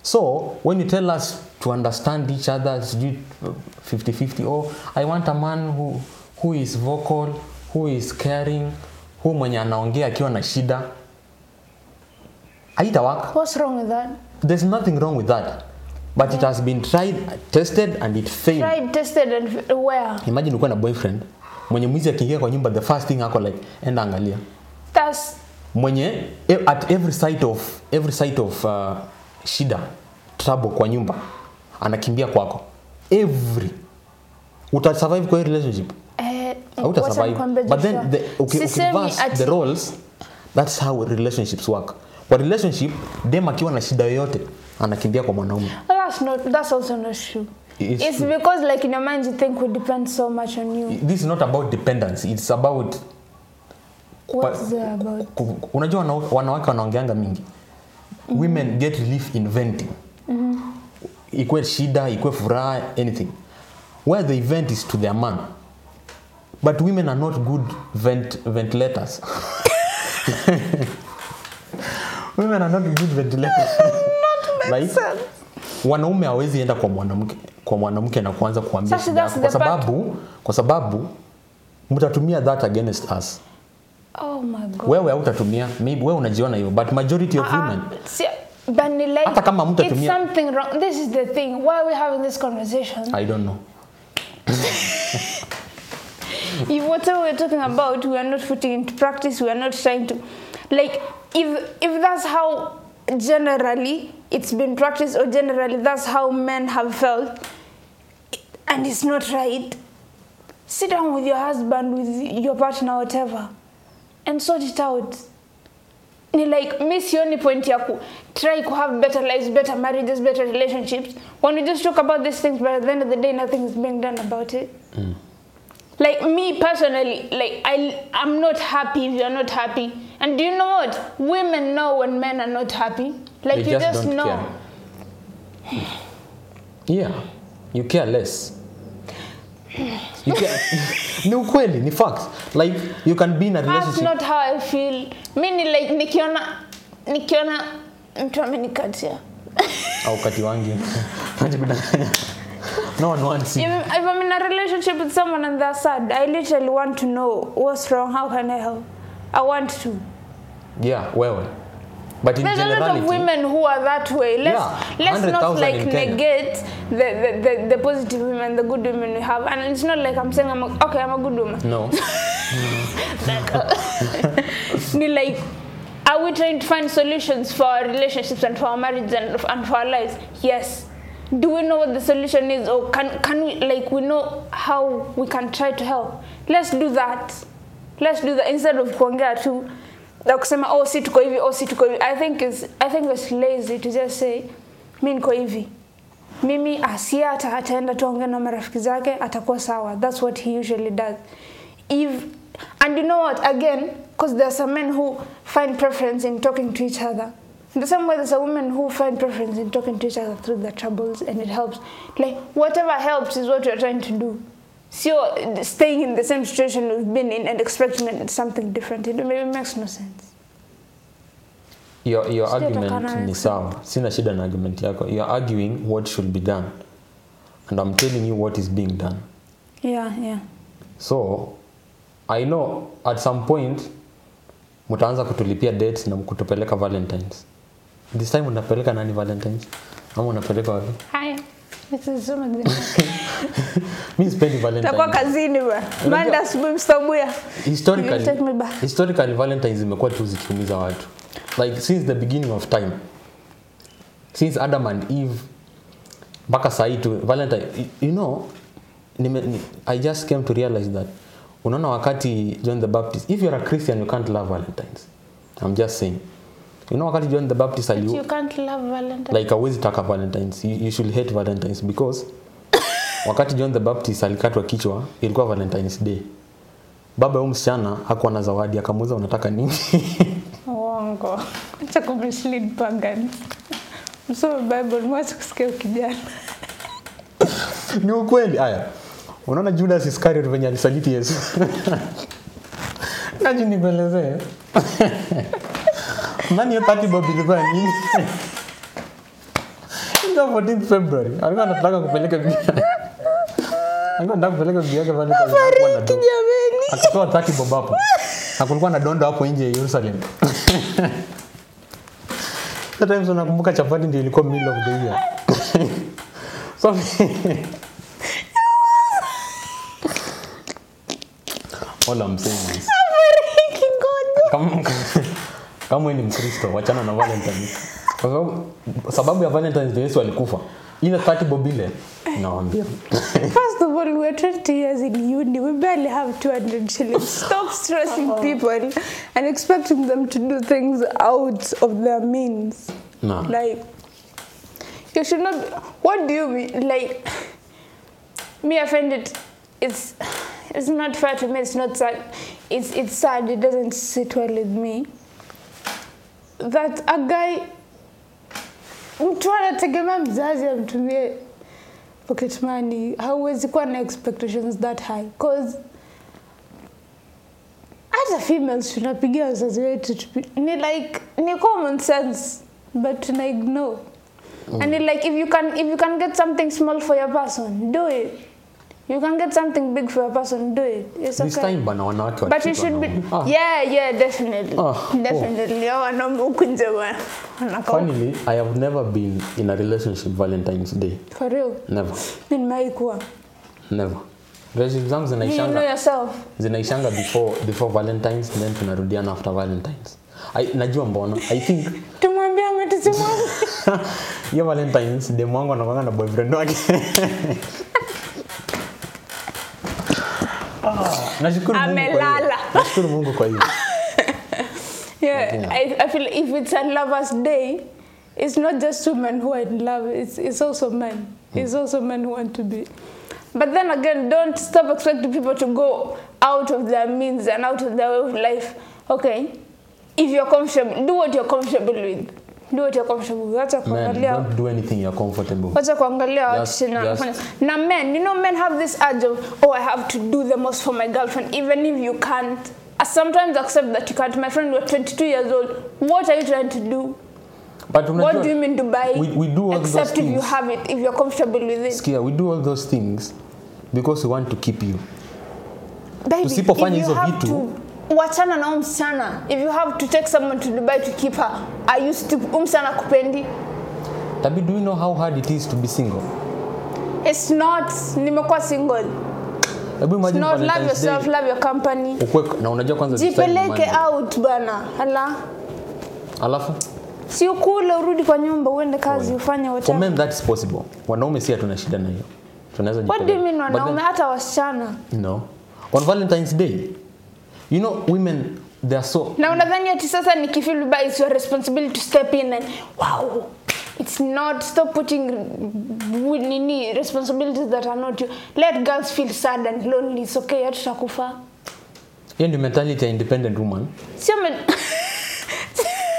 So, when you tell us to understand each other, 50-50, I want a man who is vocal, who is caring, who mwenye anaongea akiwa na shida. Haitawaka. What's wrong with that? There's nothing wrong with that. But it has been tried, tested, and it failed. Where? Imagine you have a boyfriend. Mwenye mwizi akiingia kwa nyumba, the first thing ako like, enda angalia. That's... Mwenye, at every site of shida, trouble kwa nyumba, anakimbia kwako. Every. Uta survive kwa relationship. Uta survive. But then, reverse the roles, that's how relationships work. Kwa relationship, dem akiwa na shida yoyote, anakimbia kwa mwanaume. That's also not true. It's true. Because like in your mind you think we depend so much on you. This is not about dependence, it's about... What's it about? Unajua wanawake wanaongeanga mingi. Mm-hmm. Women get relief inventing. Mm-hmm. Ikwe shida, ikwe furaha, anything. Where the event is to their man. But women are not good ventilators. Women are not good ventilators. Not make sense. Wanaume hawezi enda kwa mwanamke na kuanza kuambia shida kwa sababu mtatumia that against us. Oh my god. Wewe hautatumia, maybe wewe unajiona hiyo, but majority of women. Hata kama mtatumia. It's something wrong. This is the thing. Why are we having this conversation? I don't know. If whatever we're talking about, we are not putting into practice, we are not trying to like if that's how generally it's been practiced or generally that's how men have felt and it's not right, sit down with your husband, with your partner, whatever, and sort it out. ni like mi sioni point ya ku try to have better lives, better marriages, better relationships when we just talk about these things, but at the end of the day nothing is being done about it. Mm. Like me personally, like I'm not happy if you're not happy. And do you know what? Women know when men are not happy. Like they you just know. Care. Yeah. You care less. You care. No kweli, ni facts. Like you can be in a relationship. That's not how I feel. Meaning like nikiona mtu amenikatia. Au kati wangi. No one wants it. If I'm in a relationship with someone and they're sad, I literally want to know what's wrong, how can I help? I want to. Yeah, well. But in there's a lot of women who are that way. Let's not like negate the positive women, the good women we have. And it's not like I'm saying I'm a good woman. No. Like, are we trying to find solutions for our relationships and for our marriages and for our lives? Yes. Do we know what the solution is, or can we, like, we know how we can try to help? Let's do that. Instead of kuongea tu na kusema oh si tuko hivi, oh si tuko hivi. I think it's lazy to just say mimi niko hivi. Mimi asia ataenda tuongea na marafiki zake atakuwa sawa. That's what he usually does. If and you know what again, because there are some men who find preference in talking to each other. In the same way, there's a woman who finds preference in talking to each other through their troubles, and it helps. Like, whatever helps is what you're trying to do. So, you're staying in the same situation you've been in and expecting something different. It maybe makes no sense. Your argument is sound. Sina shida na argument yako. You're arguing what should be done. And I'm telling you what is being done. Yeah. So, I know at some point, mutaanza kutulipia dates na mkutupeleka Valentines. This time unapeleka nani Valentines? Ama unapeleka wapi? Hi. This is Zuma Green. Mimi sipendi Valentines. Takuwa kazini bwa. Manda sibu msabuya. Historically Valentines imekuwa tu zikiumiza watu. Like since the beginning of time. Since Adam and Eve mpaka saa hii tu Valentine, you know, I just came to realize that unaona wakati John the Baptist, if you're a Christian you can't love Valentines. I'm just saying. You know, wakati John the Baptist aliu. You can't love Valentines. Like always talk about Valentines. You should hate Valentines because wakati John the Baptist alikatwa kichwa, ilikuwa Valentine's Day. Baba yao msichana hakuwa na zawadi, akamuuza unataka nini? Uongo. Acha kumslead pagani. Msome Bible mwache kusikia kijana. Ni ukweli haya. Unaona Judas Iscariot venye alisaliti Yesu. Naji nibeleze. Nani yataki babiliza nini? Ndio 14 February. Alikuwa anataka kupeleka biashara. Alikuwa anataka kupeleka biashara kwa sababu alikuwa na jameni. Akitoa taki bomba hapo. Hakulikuwa na dondo hapo nje ya Jerusalem. Sometimes unakumbuka chapati ndio ilikuwa meal of the year. So all I'm saying is kama ni Mkristo wachana na Valentines kwa sababu ya Valentines ndio Yesu alikufa. Ile 30 bobile naambia. First of all, we're 20 years in uni, we barely have 200 shillings. Stop stressing people and expecting them to do things out of their means. No. Like you should not. What do you mean? Like me offended. It's not fair to me. It's not sad. It's sad. It doesn't sit well with me that a guy mtu anategemea mzazi amtumie pocket money. Hauwezi kuwa na expectations that high, cause as a females tunapigia wazazi wetu ni like ni common sense but tuna ignore. And like if you can get something small for your person, do it. You can get something big for a person, do it. It's okay. This time, but you should be... Yeah, definitely. Definitely. Funnily, I have never been in a relationship Valentine's Day. For real? Never. Never. You know yourself. Zinaishanga before Valentine's, then tunarudiana after Valentine's. Najua mbona, I think... Tumwambia matusimangu. Yo Valentine's, demu wangu anakuanga na boyfriend wake. Nashukuru Mungu kwa hiyo. Yeah, I feel if it's a lover's day, it's not just women who are in love, it's also men. It's also men who want to be. But then again, don't stop expecting people to go out of their means and out of their way of life. Okay, if you're comfortable, do what you're comfortable with. Do what you're comfortable with. Men, don't do anything you're comfortable with. Now men, men have this urge of, I have to do the most for my girlfriend, even if you can't. I sometimes accept that you can't. My friend, we're 22 years old. What are you trying to do? But what do you mean to buy? We do all those things. Except if you have it, if you're comfortable with it. Skia, we do all those things because we want to keep you. Baby, if you have to... Wachana na umsana. If you have to take someone to Dubai to keep her, are you still umsana kupendi? Tabi, do you know how hard it is to be single? It's not. Nimekuwa single. Tabi, it's not. Love yourself, love your company. Jipeleke out, bana. Hala. Alafu? Si ukule urudi kwa nyumba uende kazi ufanye whatever. For men that's possible. Wanaume si tunashida na hiyo. Tunaweza jipeleka. What do you mean wanaume hata wasichana? No. On Valentine's Day, women, they are so... Now, Nadhani, sasa nikifeel by it's your responsibility to step in and, wow, it's not, stop putting responsibilities that are not you. Let girls feel sad and lonely, it's okay, yatakufa. Hiyo ndio mentality ya independent woman. Sio men...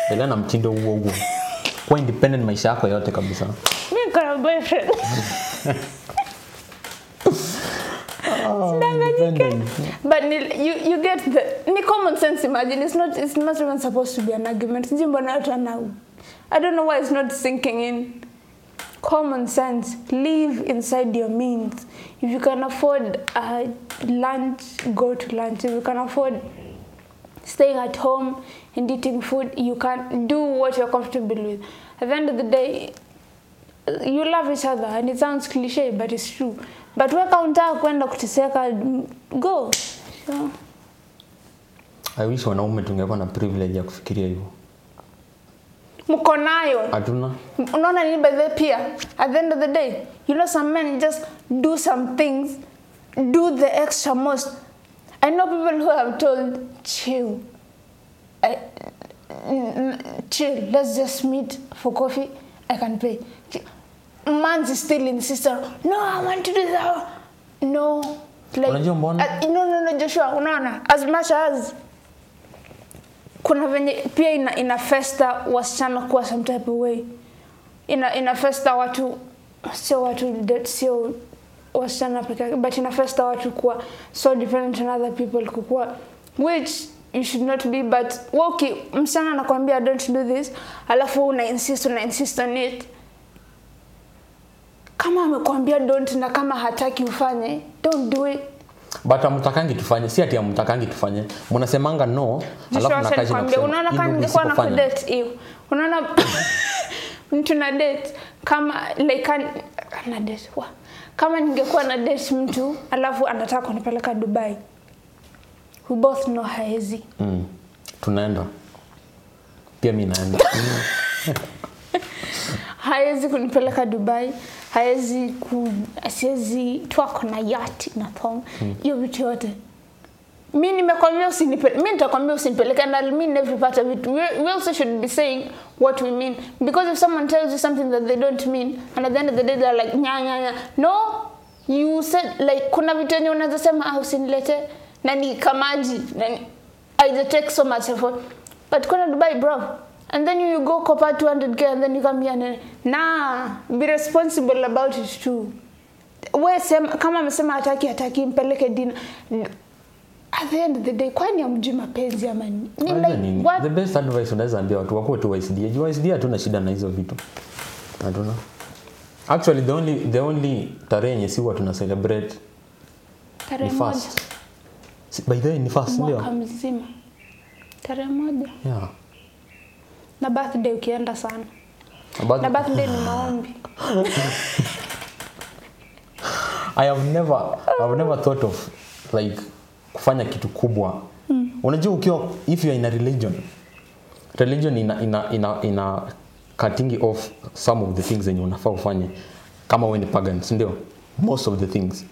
Elena mtindo huo huo. Kwa independent maisha yako yote kabisa. Mimi kuna boyfriend. But you get the common sense. Imagine it's not even supposed to be an argument. I don't know why it's not sinking in. Common sense. Live inside your means. If you can afford lunch, go to lunch. If you can afford staying at home and eating food, you can do what you're comfortable with. At the end of the day, you love each other, and it sounds cliche, but it's true. But we can't go. So. I wish wanaume tungekuwa na privilege ya kufikiria hivyo. Mko nayo. Hatuna. Unaona nini by the pia? At the end of the day, some men just do some things, do the extra most. I know people who have told, chill, let's just meet for coffee. I can pay. Man's is still insisting. No, I want to do that. No. No, Joshua. Unaona, as much as kuna venye pia ina festa wasichana kuwa some type of way. Ina festa watu sio wasichana pekee, but ina festa watu kuwa so dependent on other people kukuwa, which you should not be. But okay, msichana anakuambia don't do this, alafu una insist on it. Kama amekwambia don't na kama hataki ufanye, don't do it. But hamtakangi tufanye, si ati hamtakangi tufanye. Mnasemanga no, alafu mnakaje na kusema. Unaona kama ningekuwa na date hiyo. Unaona mtu na date kama like na date. Kama ningekuwa na date mtu, alafu anataka kunipeleka Dubai. We both know haezi. Tunaenda. Pia mimi naenda. Haezi kunipeleka Dubai. Haezi tuwa na yati na thong. Iyo vitu yote. Mimi nimekwambia usinipeleke. Mimi nitakwambia usinipeleke. And I'll mean every part of it. We also should be saying what we mean. Because if someone tells you something that they don't mean, and at the end of the day they're like, nya, nya, nya. No. You said, like, kuna vitu yenye unaweza sema, usinilete. Nani kamaji. Nani. I take so much effort. But kuna Dubai, bro. And then you go cover 200k and then you come here and nah, be responsible about it too. Wewe sema kama amesema hataki mpeleke dina. At the end of the day, kwani amjui mapenzi ama nini? Like what? The best advice unaweza ambia watu wako tu WSD. WSD hatuna shida na hizo vitu. I don't know. Actually the only tarehe yenye si watu tuna celebrate ni fast. By the way ni fast leo. Mwaka mzima. Tarehe moja. Yeah. Na birthday ukienda sana. Na birthday ni maombi. I have never thought of like kufanya kitu kubwa. Unajua ukiwa if you are in a religion ina cutting off some of the things that you unafaa ufanye kama wewe ni pagans, ndio most of the things.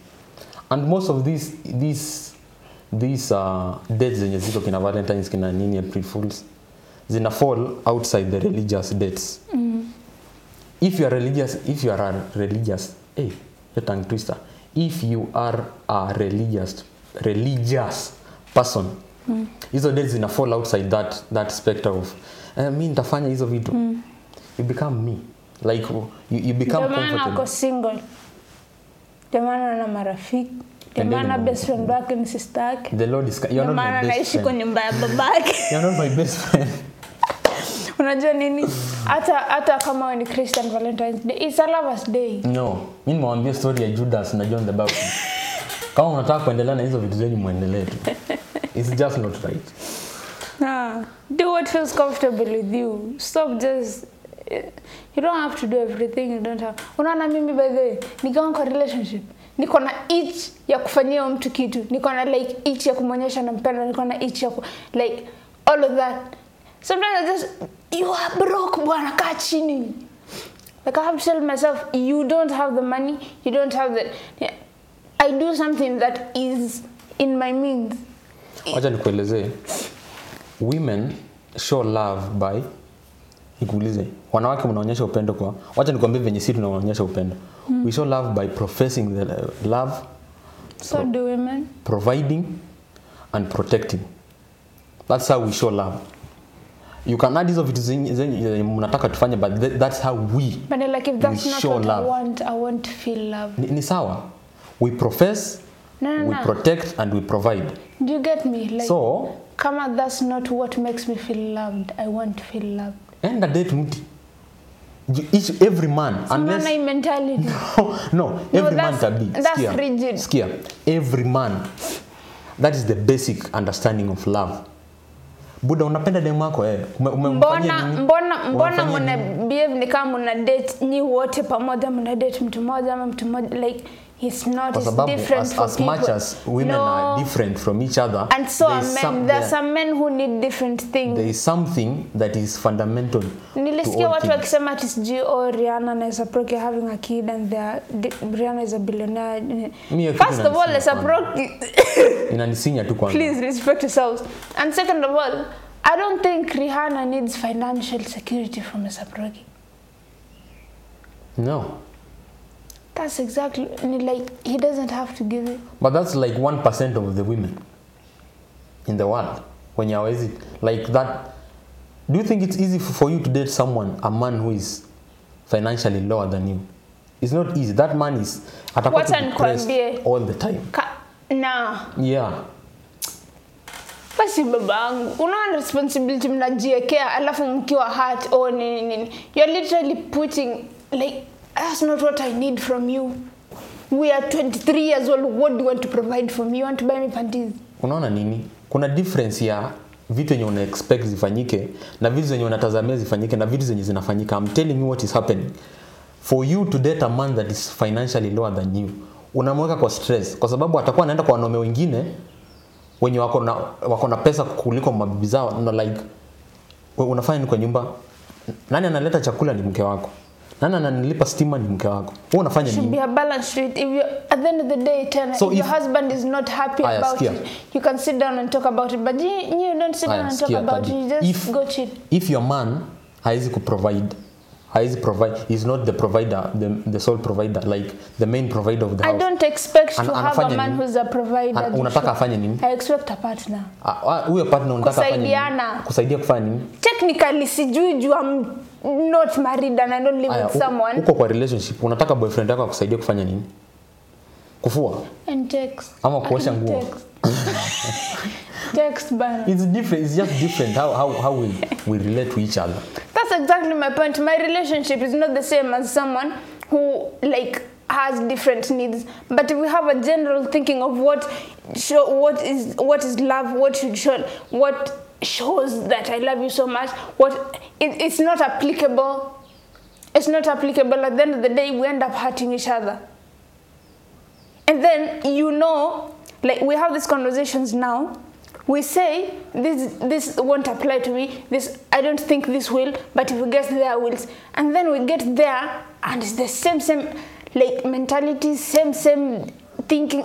And most of these dates zenye ziko kina Valentine's, kina nini, April Fools. zinafall outside the religious dates. Mm. If you are a religious person, hizo dates zinafall outside that spectrum of mimi nitafanya hizo vitu. You become me. Like you become the comfortable. The man ako single. The man ana marafiki. The man ana best friend back and sister. The Lord is you're not my best friend. You're not my best friend. Unajua nini? Hata kama ni Christian Valentine's Day, it's a lover's day. No. Mimi nimwambia story ya Judas na John the Baptist. Kama unataka kuendelea na hizo vitu zenu muendelee tu. It's just not right. Nah. Do what feels comfortable with you. Stop just... You don't have to do everything. You don't have... Unaona mimi by the way, niko kwa relationship. Niko na itch ya kufanyia mtu kitu. Niko na like itch ya kumonyesha na mpendo. Niko na itch ya like all of that. Sometimes I just... You are broke, bwana, kaa chini. Like I have to tell myself, you don't have the money. You don't have the... Yeah. I do something that is in my means. Wacha nikuelezee. Women show love by nikuulize wanawake mnaonyesha upendo kwa wacha nikwambie venye sisi tunaonyesha upendo. We show love by professing the love, so do women, providing and protecting. That's how we show love. You can add hizo vitu zenye mnataka tufanye, but that's how we, but like if that's not what love. I want to feel love. Ni sawa. We profess, we protect and we provide. Do you get me? Like, so kama that's not what makes me feel loved, I won't feel loved. And a date muti. Every man, so unless... It's mentality. No, every man tabi. That's skia. Rigid. Skia. Every man. That is the basic understanding of love. Buda, unapenda demu yako mbona muna behave ni kama muna date ni wote pamoja, muna date mtu moja like it's not as different as people. Much as women are different from each other, and so there's some men who need different things. There is something that is fundamental. Nilisikia watu wakisema ati sijui Rihanna na Saproki having a kid and Rihanna is a billionaire. First of all, Saproki inanisinya tu kwanza. Please respect yourselves. And second of all, I don't think Rihanna needs financial security from Saproki. No. That's exactly, like, he doesn't have to give it. But that's like 1% of the women in the world. When you always like that, do you think it's easy for you to date someone, a man who is financially lower than you? It's not easy. That man is depressed all the time. Nah. Yeah. Basi babangu, una responsibility mnajiwekea alafu mkiwa hurt au nini. You're literally putting, like, that's not what I need from you. We are 23 years old. What do you want to provide for me? You want to buy me panties? Unaona nini? Kuna difference ya vitu yenye una expect zifanyike na vitu zenye unatazamia zifanyike na vitu zenye zinafanyika. I'm telling you what is happening. For you to date a man that is financially lower than you, unamweka kwa stress kwa sababu atakuwa anaenda kwa wanaume wengine wenye wako na pesa kuliko mabibi zao. Like unafanya nini kwa nyumba? Nani analeta chakula? Ni mke wako. Nana nilipa stima ni mke wako. Wewe unafanya nini? Should be a balanced rate. If you at the end of the day if your husband is not happy about it, you can sit down and talk about it. But you don't sit down and talk about it. You just go chill. If your man haizi provide, is not the provider, the sole provider, like the main provider of the house. I don't expect to have a man who's a provider. Unataka afanye nini? I expect a partner. Huyo partner unataka afanye nini? Kusaidia kufanya nini? Technically sijui I'm not married and I don't live with someone. Uko kwa relationship, unataka boyfriend wako akusaidia kufanya nini? Kufua? And text. Ama kuosha nguo. Text bana. It's different. It's just different how we relate to each other. That's exactly my point. My relationship is not the same as someone who like has different needs, but we have a general thinking of what is love, what should show, what shows that I love you so much. It's not applicable. It's not applicable. At the end of the day, we end up hurting each other. And then like we have these conversations now. We say this won't apply to me. This I don't think this will. But if we get there, will. And then we get there, and it's the same like mentality, same thinking.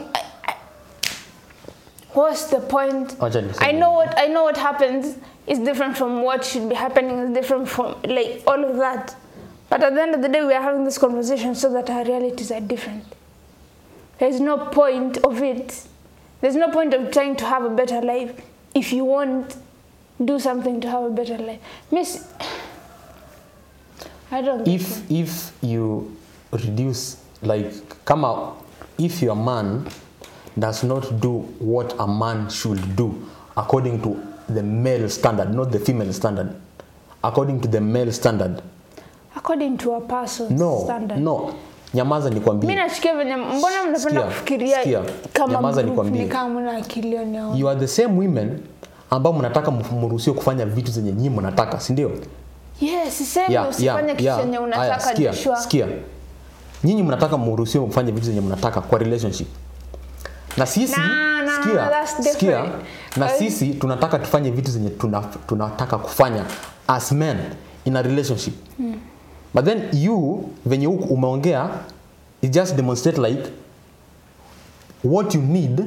what's the point? I know what happens is different from what should be happening, is different from like all of that. But at the end of the day, we are having this conversation so that our realities are different. There's no point of it. There's no point of trying to have a better life if you won't do something to have a better life. Miss, I don't think so. If you reduce, like, come out, if your man does not do what a man should do according to the male standard, not the female standard, according to the male standard. According to a person's standard. No. Nyamaza nikwambie. Mimi nashikeva mbona mnapenda kufikiria kama mna akili yao. You are the same women ambao mnataka mruhusiwe kufanya vitu zenye nyinyi mnataka, si ndio? Yes, sisemi usifanye kitu chenye unataka Joshua. Sikia. Nyinyi mnataka mruhusiwe mfanye vitu zenye mnataka kwa relationship. Na sisi sikia. Na sisi tunataka tufanye vitu zenye tunataka kufanya as men in a relationship. Mm. But then you, when you umeongea, it just demonstrates like what you need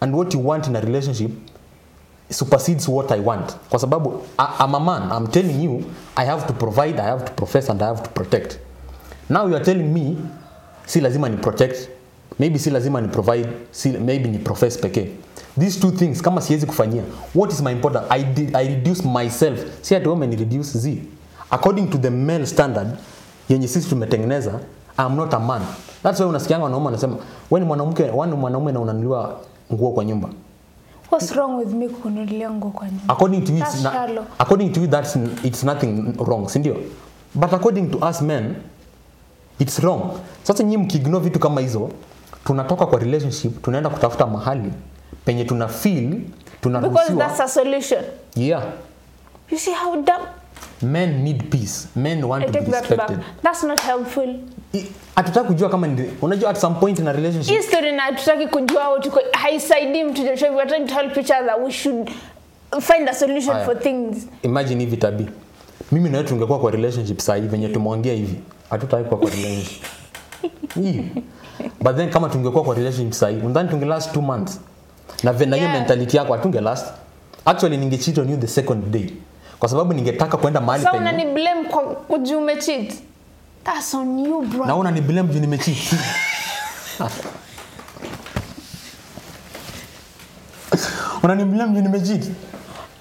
and what you want in a relationship supersedes what I want. Kwa sababu, I'm a man. I'm telling you, I have to provide, I have to profess, and I have to protect. Now you are telling me, si lazima ni protect, maybe si lazima ni provide, maybe ni profess peke. These two things, kama siwezi kufanyia, what is my important? I reduce myself. Si ati women reduce z. According to the male standard, yenye sisi tumetengeneza, I'm not a man. That's why unasikianga wanaume wanasema, "Wewe ni mwanamke, wewe ni mwanaume na unanunuliwa nguo kwa nyumba." What's wrong with me kununulia nguo kwa nyumba? According to you, that's it's nothing wrong, si ndio? But according to us men, it's wrong. Sasa nyinyi mkiignore vitu kama hizo, tunatoka kwa relationship, tunaenda kutafuta mahali penye tuna feel, tunaruhusiwa. Because that's a solution. Yeah. You see how dumb. Men need peace. Men want to be respected. Back. That's not helpful. Atutaki kujua kama ndio. Unajua at some point in a relationship. History na atutaki kujua au tuko haisaidii mtu joshua. We are trying to help each other. We should find a solution for things. Imagine hivi tabi. Mimi na wewe tungekuwa kwa relationship sasa hivi venye tumeongea hivi. Atutaki kwa relationship. But then kama tungekuwa kwa relationship sasa hivi, ndani tunge last 2 months. Na vena hiyo mentality yako atunge last. Actually ningecheat on you the second day. Kwa sababu ningetaka kwenda mahali penye. Sasa unani blame kwa kujume cheat. That's on you, bro. Na unani blame juu nimecheat. Unani blame juu nimecheat. Do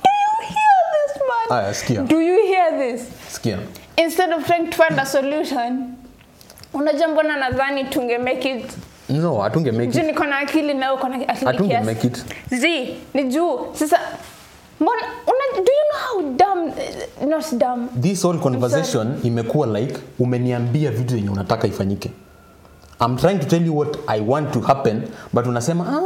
you hear this, man? Aya, sikia. Do you hear this? Sikia. Instead of trying to find a solution, unajambo na nadhani tunge make it. No, atunge make it. Juu niko na akili na uko na akili kiasi. Atunge make it. Zii, ni juu. Sasa mbona do you know how dumb, not dumb? This whole conversation imekuwa like umeniambia vitu yenye unataka ifanyike. I'm trying to tell you what I want to happen, but unasema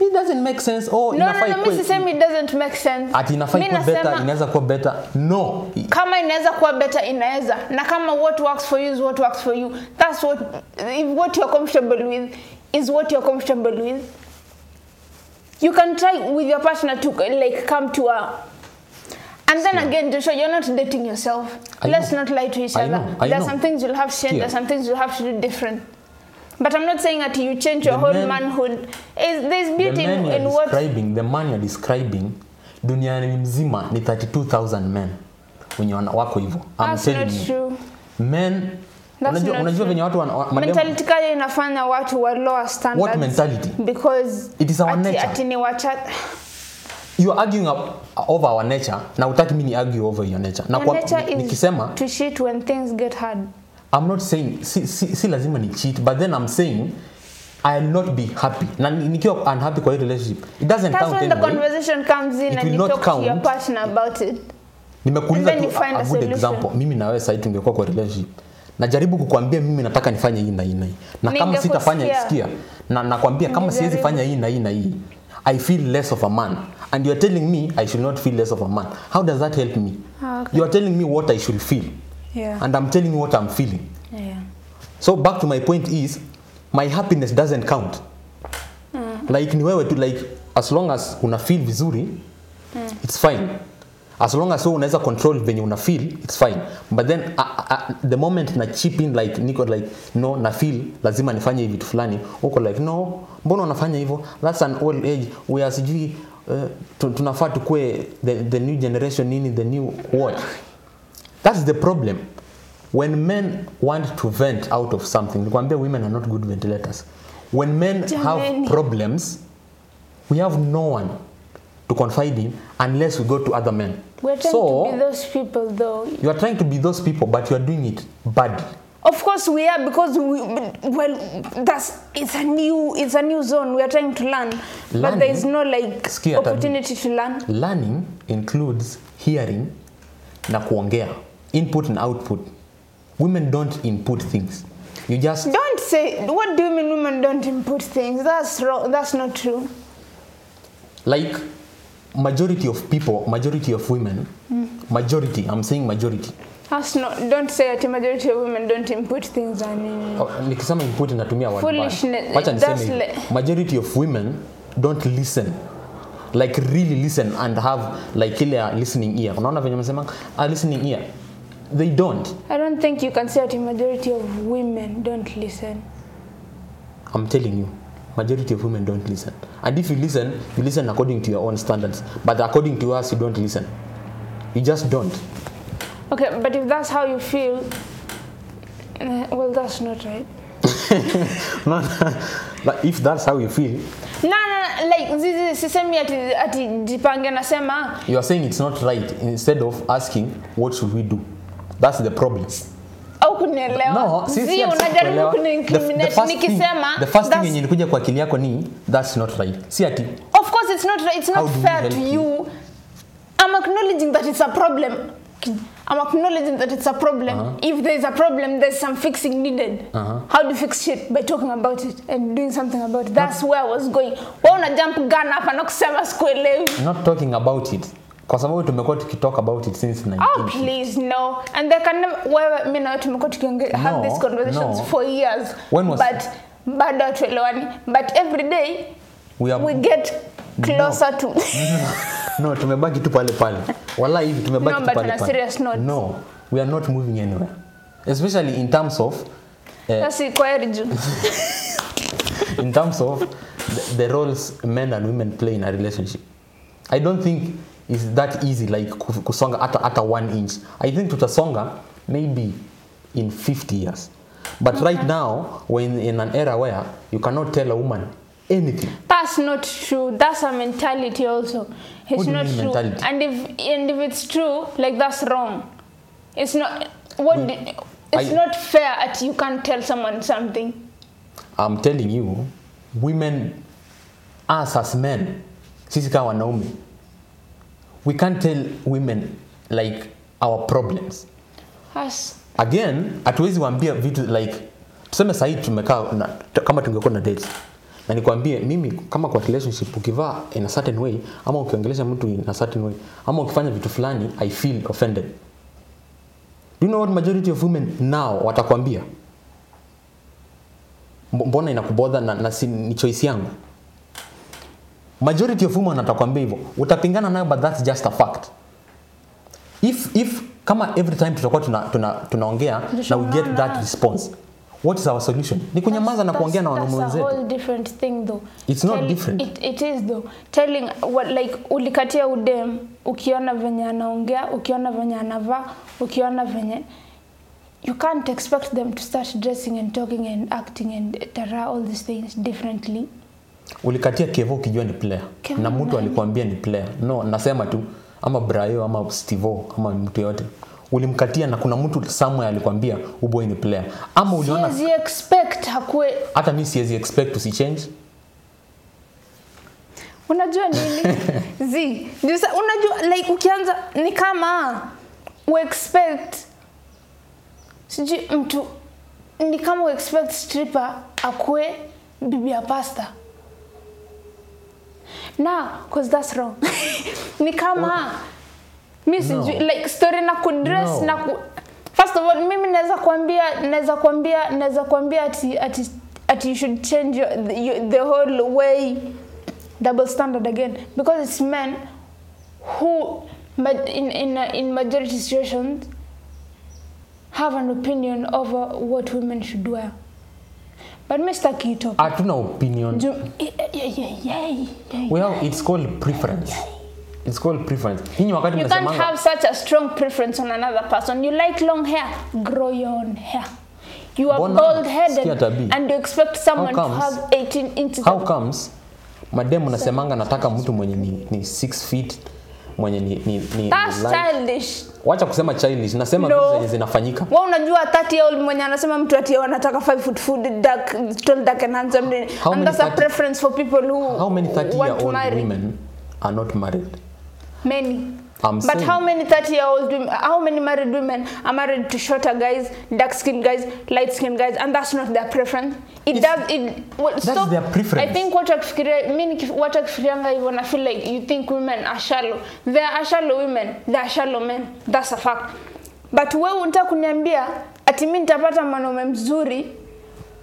it doesn't make sense. Oh, no, mimi sisemi it doesn't make sense. Ati inafaa kuwa better, inaweza kuwa better. No. Kama inaweza kuwa better inaweza. Na kama what works for you is what works for you. That's what you're comfortable with is what you're comfortable with. You can try with your partner to like come to a. And then again, Joshua, you're not dating yourself. Let's not lie to each other. There are some things you'll have to change. There are some things you'll have to do different. But I'm not saying that you change your whole manhood. There's beauty in what... The man you're describing, duniani mzima ni 32,000 men. When you're wako hivyo. That's not true. Men... Unajua venye watu mentality kaya inafanya watu wa lower standards. What mentality? Because it is our nature. You are arguing over our nature. Na utaki mimi argue over your nature. Na kwa nikisema to cheat when things get hard. I'm not saying si lazima ni cheat, but then I'm saying I'll not be happy. Na nikiwa unhappy kwa your relationship. It doesn't count anyway. That's when the conversation comes in and you talk to your partner about it. Nimekuuliza tu a good example. Mimi na wewe sasa tungekuwa kwa relationship. Najaribu kukuambia mimi nataka nifanye hii na hii na hii. Na kama sitafanya isikia. Na nakwambia kama siwezi fanya hii na hii na hii. I feel less of a man. And you are telling me I should not feel less of a man. How does that help me? Okay. You are telling me what I should feel. Yeah. And I'm telling you what I'm feeling. Yeah. So back to my point is, my happiness doesn't count. Mm. Like ni wewe tu, like as long as una feel vizuri, it's fine. As long as unaweza control venye una feel, it's fine. But then the moment na chip in like niko like no na feel lazima nifanye vitu fulani, uko like no, Mbona wanafanya hivyo? That's an old age. We are sijui tunafaa tukue the new generation nini, the new what. That's the problem. When men want to vent out of something, nikwambia women are not good ventilators. When men have problems, we have no one to confide in unless we go to other men. We're trying to be those people though. You are trying to be those people, but you are doing it badly. Of course we are, because it's a new zone. We are trying to learn, but there is no opportunity to learn. Learning includes hearing na kuongea, input and output. Women don't input things. You just don't say. What do you mean women don't input things? That's wrong. That's not true. Like majority of people, majority of women, majority. I'm saying majority. Don't say that majority of women don't input things. I mean, nikisema input natumia word foolishness. Wacha niseme majority of women don't listen, like really listen and have like ile listening ear. Unaona venye mnasema a listening ear. They don't. I don't think you can say that the majority of women don't listen. I'm telling you, majority of women don't listen. And if you listen according to your own standards. But according to us, you don't listen. You just don't. Okay, but if that's how you feel, well, that's not right. No, but if that's how you feel. No, like this is me at jipange nasema. You are saying it's not right. Instead of asking, what should we do? That's the problem. Au kunielewa? No, sisi unajaribu kunincriminate nikisema. The first thing yenye kwa akili yako ni that's not right. Si ati. Of course it's not right. It's not fair to you. I'm acknowledging that it's a problem. Uh-huh. If there's a problem, there's some fixing needed. Uh-huh. How do you fix shit? By talking about it and doing something about it. That's where I was going. Why una jump gun up and kusema sikuelewi? Not talking about it. Kwa sababu tumekuwa tukitalk about it since 19. Oh please no. And they can never wewe mimi na tumekuwa have these conversations for years. But bado hatuelewani. But every day we get closer to No, tumebaki tu pale pale. Wallahi hivi tumebaki tu pale pale. No, but on a serious note. No, we are not moving anywhere. Especially in terms of in terms of the roles men and women play in a relationship. I don't think it's that easy like kusonga at 1 inch. I think tutasonga maybe in 50 years. But right now we're in an era where you cannot tell a woman anything. That's not true. That's a mentality also. It's not true. Mentality? And if it's true, like that's wrong. It's not. Not fair that you can't tell someone something. I'm telling you, women, us as men, sisi kama wanaume, we can't tell women like our problems. Us. Again, hatuwezi waambia vitu like tuseme sahi tumekaa kama tungekuwa na dates. Na nikwambie mimi kama kwa relationship ukivaa in a certain way ama ukiongelesha mtu in a certain way ama ukifanya vitu fulani I feel offended. Do you know what majority of women now watakwambia? Mbona inakubodha na ni choice yangu? Majority of women atakwambia hivyo. Utapingana nayo but that's just a fact. If kama every time tutakuwa tunaongea na we get that response, what is our solution? Ni kunyamaza na kuongea na wanaume wenzetu. It's a whole different thing though. It's not different. It is though. Telling what like ulikatia udem, ukiona venye anaongea, ukiona venye anavaa, ukiona venye you can't expect them to start dressing and talking and acting and all these things differently. Ulikatia Kevo kijua ni player. Kevo na mtu alikwambia ni player. No, nasema tu ama Brayo ama Stevo ama mtu yote. Ulimkatia na kuna mtu somewhere alikwambia uboy ni player. Ama uliona siwezi expect hakue. Hata mimi siwezi expect usichange. Unajua nini? Unajua like ukianza ni kama we expect siji mtu ni kama we expect stripper akue bibi ya pastor. Nah, because that's wrong. Ni kama like story na kudress na ku first of all mimi naweza kuambia ati you should change the whole way. Double standard again, because it's men who but in majority situations have an opinion over what women should wear. But Mr. Kito, hatuna opinion. Well, it's called preference. It's called preference. You can't have such a strong preference on another person. You like long hair, grow your own hair. You are bald-headed and you expect someone to have 18 inches. How comes? Madam unasemanga nataka mtu mwenye ni 6 feet mwenye ni that's childish. Wacha kusema childish, nasema vitu zenye zinafanyika. Wewe unajua 30-year-old mwenye anasema mtu ati anataka 5 foot dark, tall, dark and handsome. And that's a preference for people who how many 30-year-old women are not married? Many. But how many 30-year-old women, how many married women are married to shorter guys, dark-skinned guys, light-skinned guys, and that's not their preference? That's their preference. I think what I feel like you think women are shallow. They are shallow women. They are shallow men. That's a fact. But wewe unataka kuniambia ati mimi nitapata mwanaume mzuri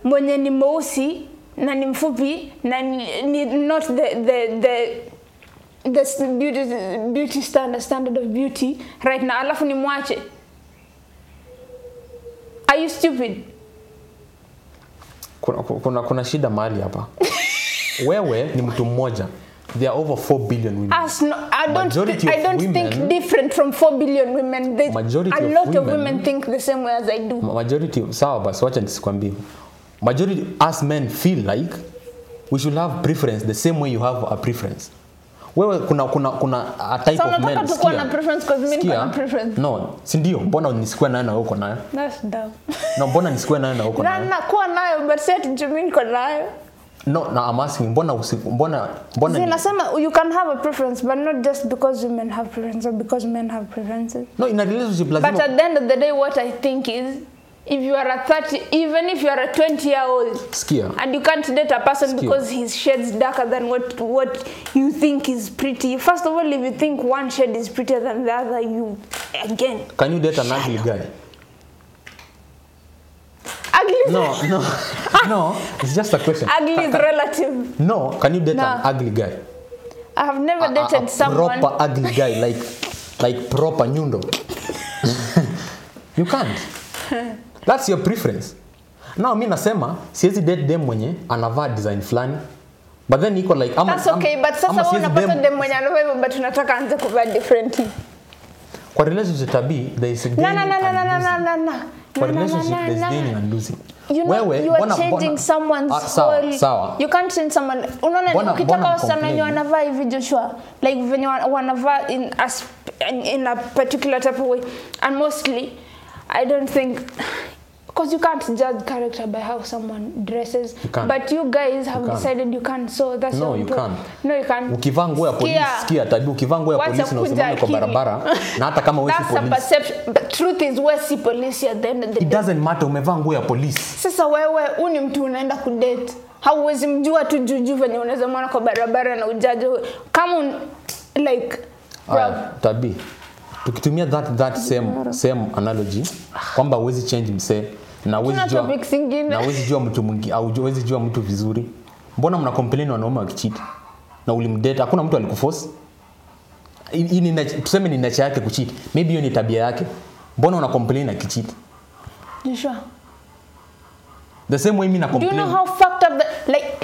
mwenye ni mweusi na ni mfupi na ni not the beauty standard of beauty right now. Alafu ni mwache. Are you stupid? Kuna shida mahali hapa. Wewe ni mtu mmoja. There are over 4 billion women. I don't think different from 4 billion women. A lot of women think the same way as I do. Majority as men feel like we should have preference the same way you have a preference. Wewe kuna a type so of men. Sasa kuna preference cause mimi kuna preference. No, si ndio? Mbona nisikwe nayo na uko nayo? That's dumb. No, mbona nisikwe nayo na uko nayo? Na kwa nayo but set to mean kwa nayo. No, na I'm asking mbona nasema you can have a preference but not just because women have preferences or because men have preferences. No, in a relationship lazima. But at the end of the day what I think is if you are a 30, even if you are a 20-year-old, Skia, and you can't date a person Skia, because his shade's darker than what you think is pretty. First of all, if you think one shade is prettier than the other, can you date an ugly guy? Ugly? No. It's just a question. Ugly is relative. No, can you date an ugly guy? I have never dated someone. Proper ugly guy, like proper nyundo. You can't. That's your preference. Now mimi nasema siwezi date dem mwenye anavaa design flani. But then iko like that's okay but sasa unapata dem mwenye anavaa hivyo but tunataka anze kuvaa differently. Kwa relationship tabii there is gaining and losing. No. Kwa relationship there is gaining and losing. You are changing someone's soul. Sawa. You can't change someone. Unaona ukitaka useme anavaa hivi Joshua like venye wanavaa in a particular type of way and mostly I don't think, because you can't judge character by how someone dresses. You can't. But you guys have decided you can't, so that's no, your problem. No, you can't. That's a perception. But truth is, wewe si police at the end of the day. It doesn't matter, umevaa nguo ya police. Sasa wewe, uni mtu unaenda kudate. Hauwezi mjua tu juju venye unaweza mwana kwa barabara na ujaje. Kama, like, bro. Tabii. Tukitumia that same analogy kwamba huwezi change mse na huwezi jua mtu mwingine au huwezi jua mtu vizuri, mbona mna complain wanaume wakicheat na ulimdate? Hakuna mtu alikuforce. Tuseme ni nature yake kucheat, maybe hiyo ni tabia yake. Mbona una complain akicheat? Joshua, the same way mimi na complain. Do you know how fucked up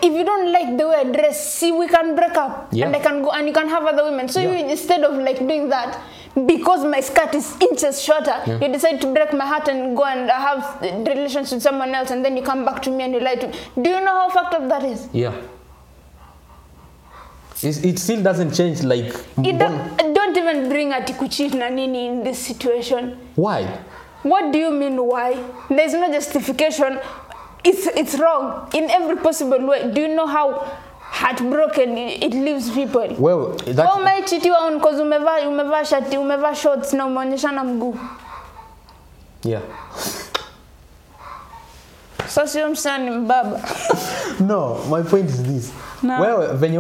if you don't like the way I dress, see, we can break up, yeah. And I can go and you can have other women. So you, instead of doing that, because my skirt is inches shorter, you decide to break my heart and go and have relations with someone else, and then you come back to me and you lie to me. Do you know how fucked up that is? Yeah. It still doesn't change Don't even bring atikuchit na nini in this situation. Why? What do you mean why? There's no justification. It's wrong in every possible way. Do you know how heartbroken it leaves people? Well, that's... Oh, my chiti wa on cause umevaa shati, umevaa shorts na umeonyeshana mguu. Yeah. So si msani mbaba. No, my point is this. No. Well, when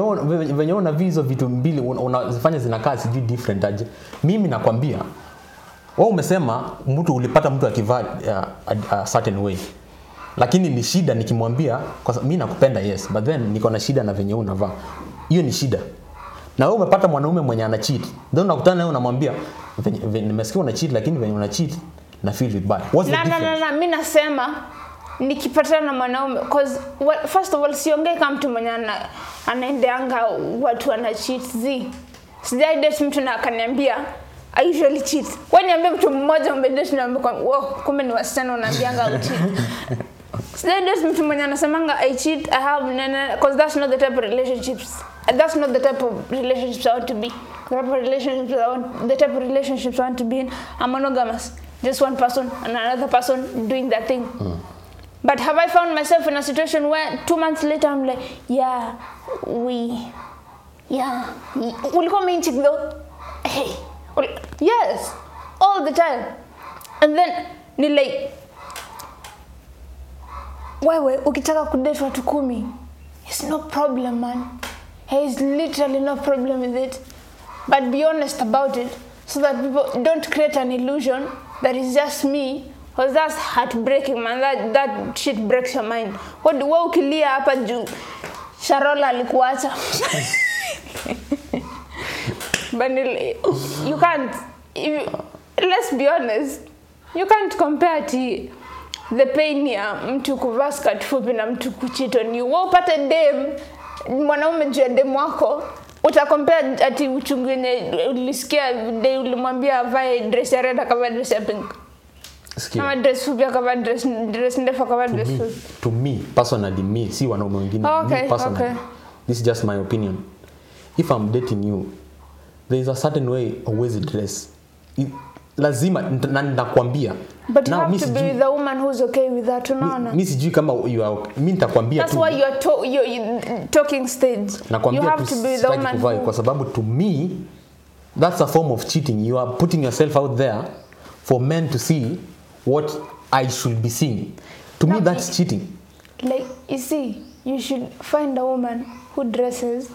you on a visa vitu mbili, unafanya zinakaa sijui different aje. Mimi nakwambia, wewe umesema mtu ulipata mtu akivaa a certain way. Lakini ni shida nikimwambia kwa mimi nakupenda, yes, but then niko na shida na venye unavaa. Hiyo ni shida. Na wewe umepata mwanaume mwenye ana cheat. Then unakutana naye unamwambia nimesikia una cheat lakini venye una cheat na feel bad. What's the difference? Mimi nasema nikipatana na mwanaume, cause what, first of all siongee kama mtu mwenye anaendeanga watu ana cheat zi. Sijai date mtu na akaniambia I usually cheat. When niambia mtu mmoja umedate na mbona wow kumbe ni wasichana unaambianga uchi. Sijai date mtu mwenye anasemanga I cheat, I have nana, cause that's not the type of relationships. That's not the type of relationships I want to be. The type of relationships I want to be in are monogamous. Just one person and another person doing that thing. Mm. But have I found myself in a situation where 2 months later I'm like, will you call me in chick though? Hey, yes, all the time. And then, ni like, wewe, ukitaka kudate watu 10, it's no problem, man. Hey, it's literally no problem with it. But be honest about it so that people don't create an illusion that it's just me. Because that's heartbreaking, man. That shit breaks your mind. What do you kilia hapa juu? Sharola alikuacha. But you can't, let's be honest, you can't compare to the pain ya mtu kuvaa skirt fupi na mtu kucheat on you. Wewe upate dem, mwanaume juu ya dem wako, utakompare ati uchungu yenye ulisikia de ulimwambia avae dress ya red akavaa dress ya pink. Kama dress fupi akavaa dress ndefu akavaa dress fupi. To me, personally me, si wanaume wengine. Okay, okay. This is just my opinion. If I'm dating you, there is a certain way always dress. Lazima nitakwambia. But you have to be with a woman who's okay with that, unaona? Mimi sijui kama you are mimi nitakwambia tu. That's why you're talking stage. You have to be with a woman who, kwa sababu to me that's a form of cheating. You are putting yourself out there for men to see what I should be seeing. To me that's cheating. Like you see, you should find a woman who dresses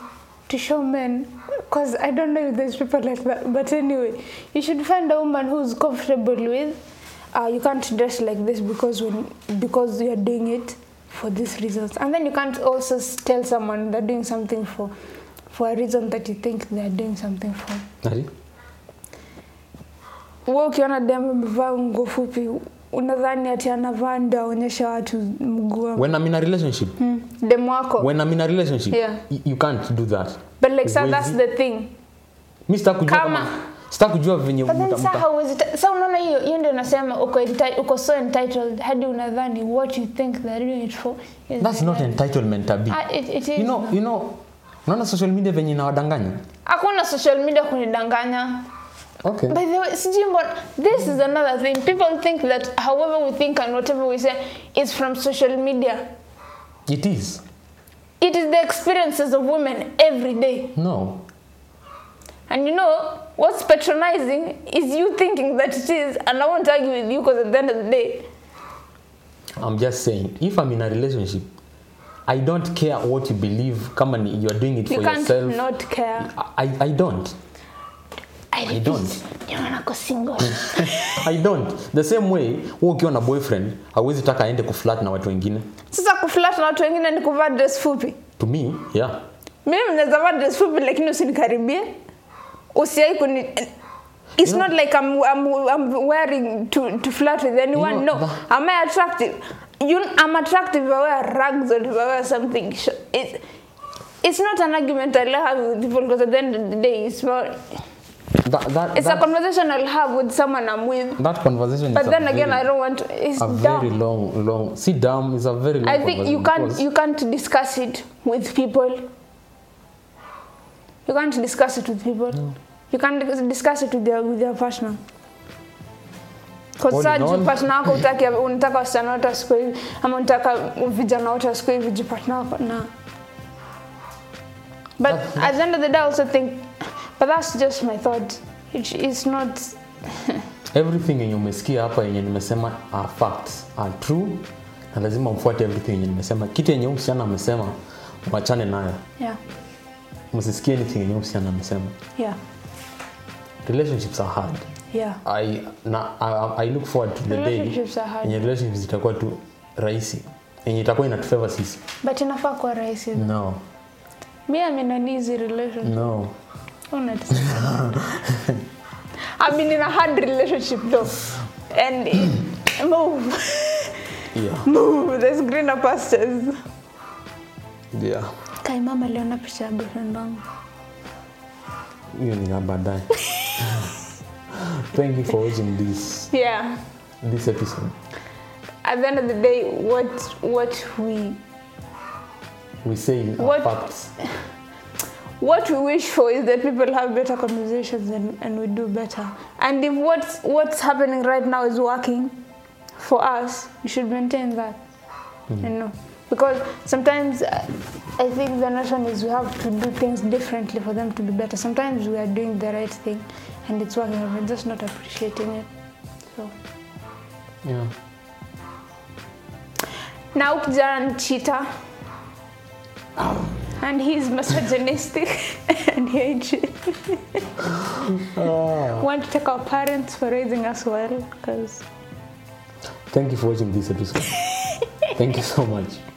to show men, because I don't know if there's people like that, but anyway, you should find a woman who's comfortable with, you can't dress like this because you're doing it for these reasons. And then you can't also tell someone they're doing something for a reason that you think they're doing something for. Nari? Wewe ukiona demu amevaa nguo fupi, unadhani ati anavaa ndio aonyeshe watu mguu. When I'm in a relationship. Demu wako. When I'm in a relationship, yeah. You can't do that. But like so that's the thing. Mimi sita kujua venye mtamta. Sasa unaona hiyo ndio nasema uko so entitled hadi unadhani what you think they're doing it for. That's not entitlement tabii. It is. You know. Unaona social media venye inawadanganya? Hakuna social media kunidanganya. Okay. By the way, this is another thing. People think that however we think and whatever we say is from social media. It is. It is the experiences of women every day. No. And you know, what's patronizing is you thinking that it is, and I won't argue with you because at the end of the day. I'm just saying, if I'm in a relationship, I don't care what you believe. Come on, you're doing it for yourself. You can't not care. I don't. I don't. You wanna go single? I don't. The same way, ukiwa na boyfriend, hauwezi taka aende kuflirt na watu wengine. Sasa kuflirt na watu wengine ni kuvaa dress fupi. To me, yeah. Mimi nazavaa dress fupi lakini usinikaribie. Usiai kuni. It's not like I'm wearing to flirt with anyone. No. Am I attractive? I'm attractive if I wear rags or if I wear something. It's not an argument I have with people because at the end of the day it's about. It's a conversation I'll have with someone I'm with. That conversation but is then again I don't want to. It's a dumb. Very long. See, dumb is a very long. I think you can't discuss it with people. You can't discuss it with people. No. You can't discuss it with your partner. Because such partner wako unataka wasichana wote siku hivi ama unataka vijana wote siku hivi jipatana wako na. But at the end of the day I also think. But that's just my thought. It's not. Everything yenye umesikia hapa yenye nimesema are facts, are true. Na lazima mfuate everything yenye nimesema. Kitu yenye msichana amesema, mwachane nayo. Yeah. Msisikie anything yenye msichana amesema. Yeah. Relationships are hard. Yeah. I look forward to the day. Relationships are hard. Yenye relationships zitakuwa tu rahisi. Yenye itakuwa inatufavor sisi. But inafaa kuwa rahisi. No. Mimi I'm in an easy relationship. No. I've been in a hard relationship though, and move. Yeah. No, there's greener pastures. Yeah. Kai mama aliona picha ya boyfriend wangu. Hiyo ni ya baadaye. Thank you for watching this. Yeah. This episode. At the end of the day, what we say in our facts. What we wish for is that people have better conversations and we do better. And if what's happening right now is working for us, we should maintain that. Mm-hmm. You know, because sometimes I think the notion is we have to do things differently for them to be better. Sometimes we are doing the right thing and it's working, we're just not appreciating it. So yeah. Now Jan cheater. And he's misogynistic and hatred. Want to thank our parents for raising us well. Thank you for watching this episode. Thank you so much.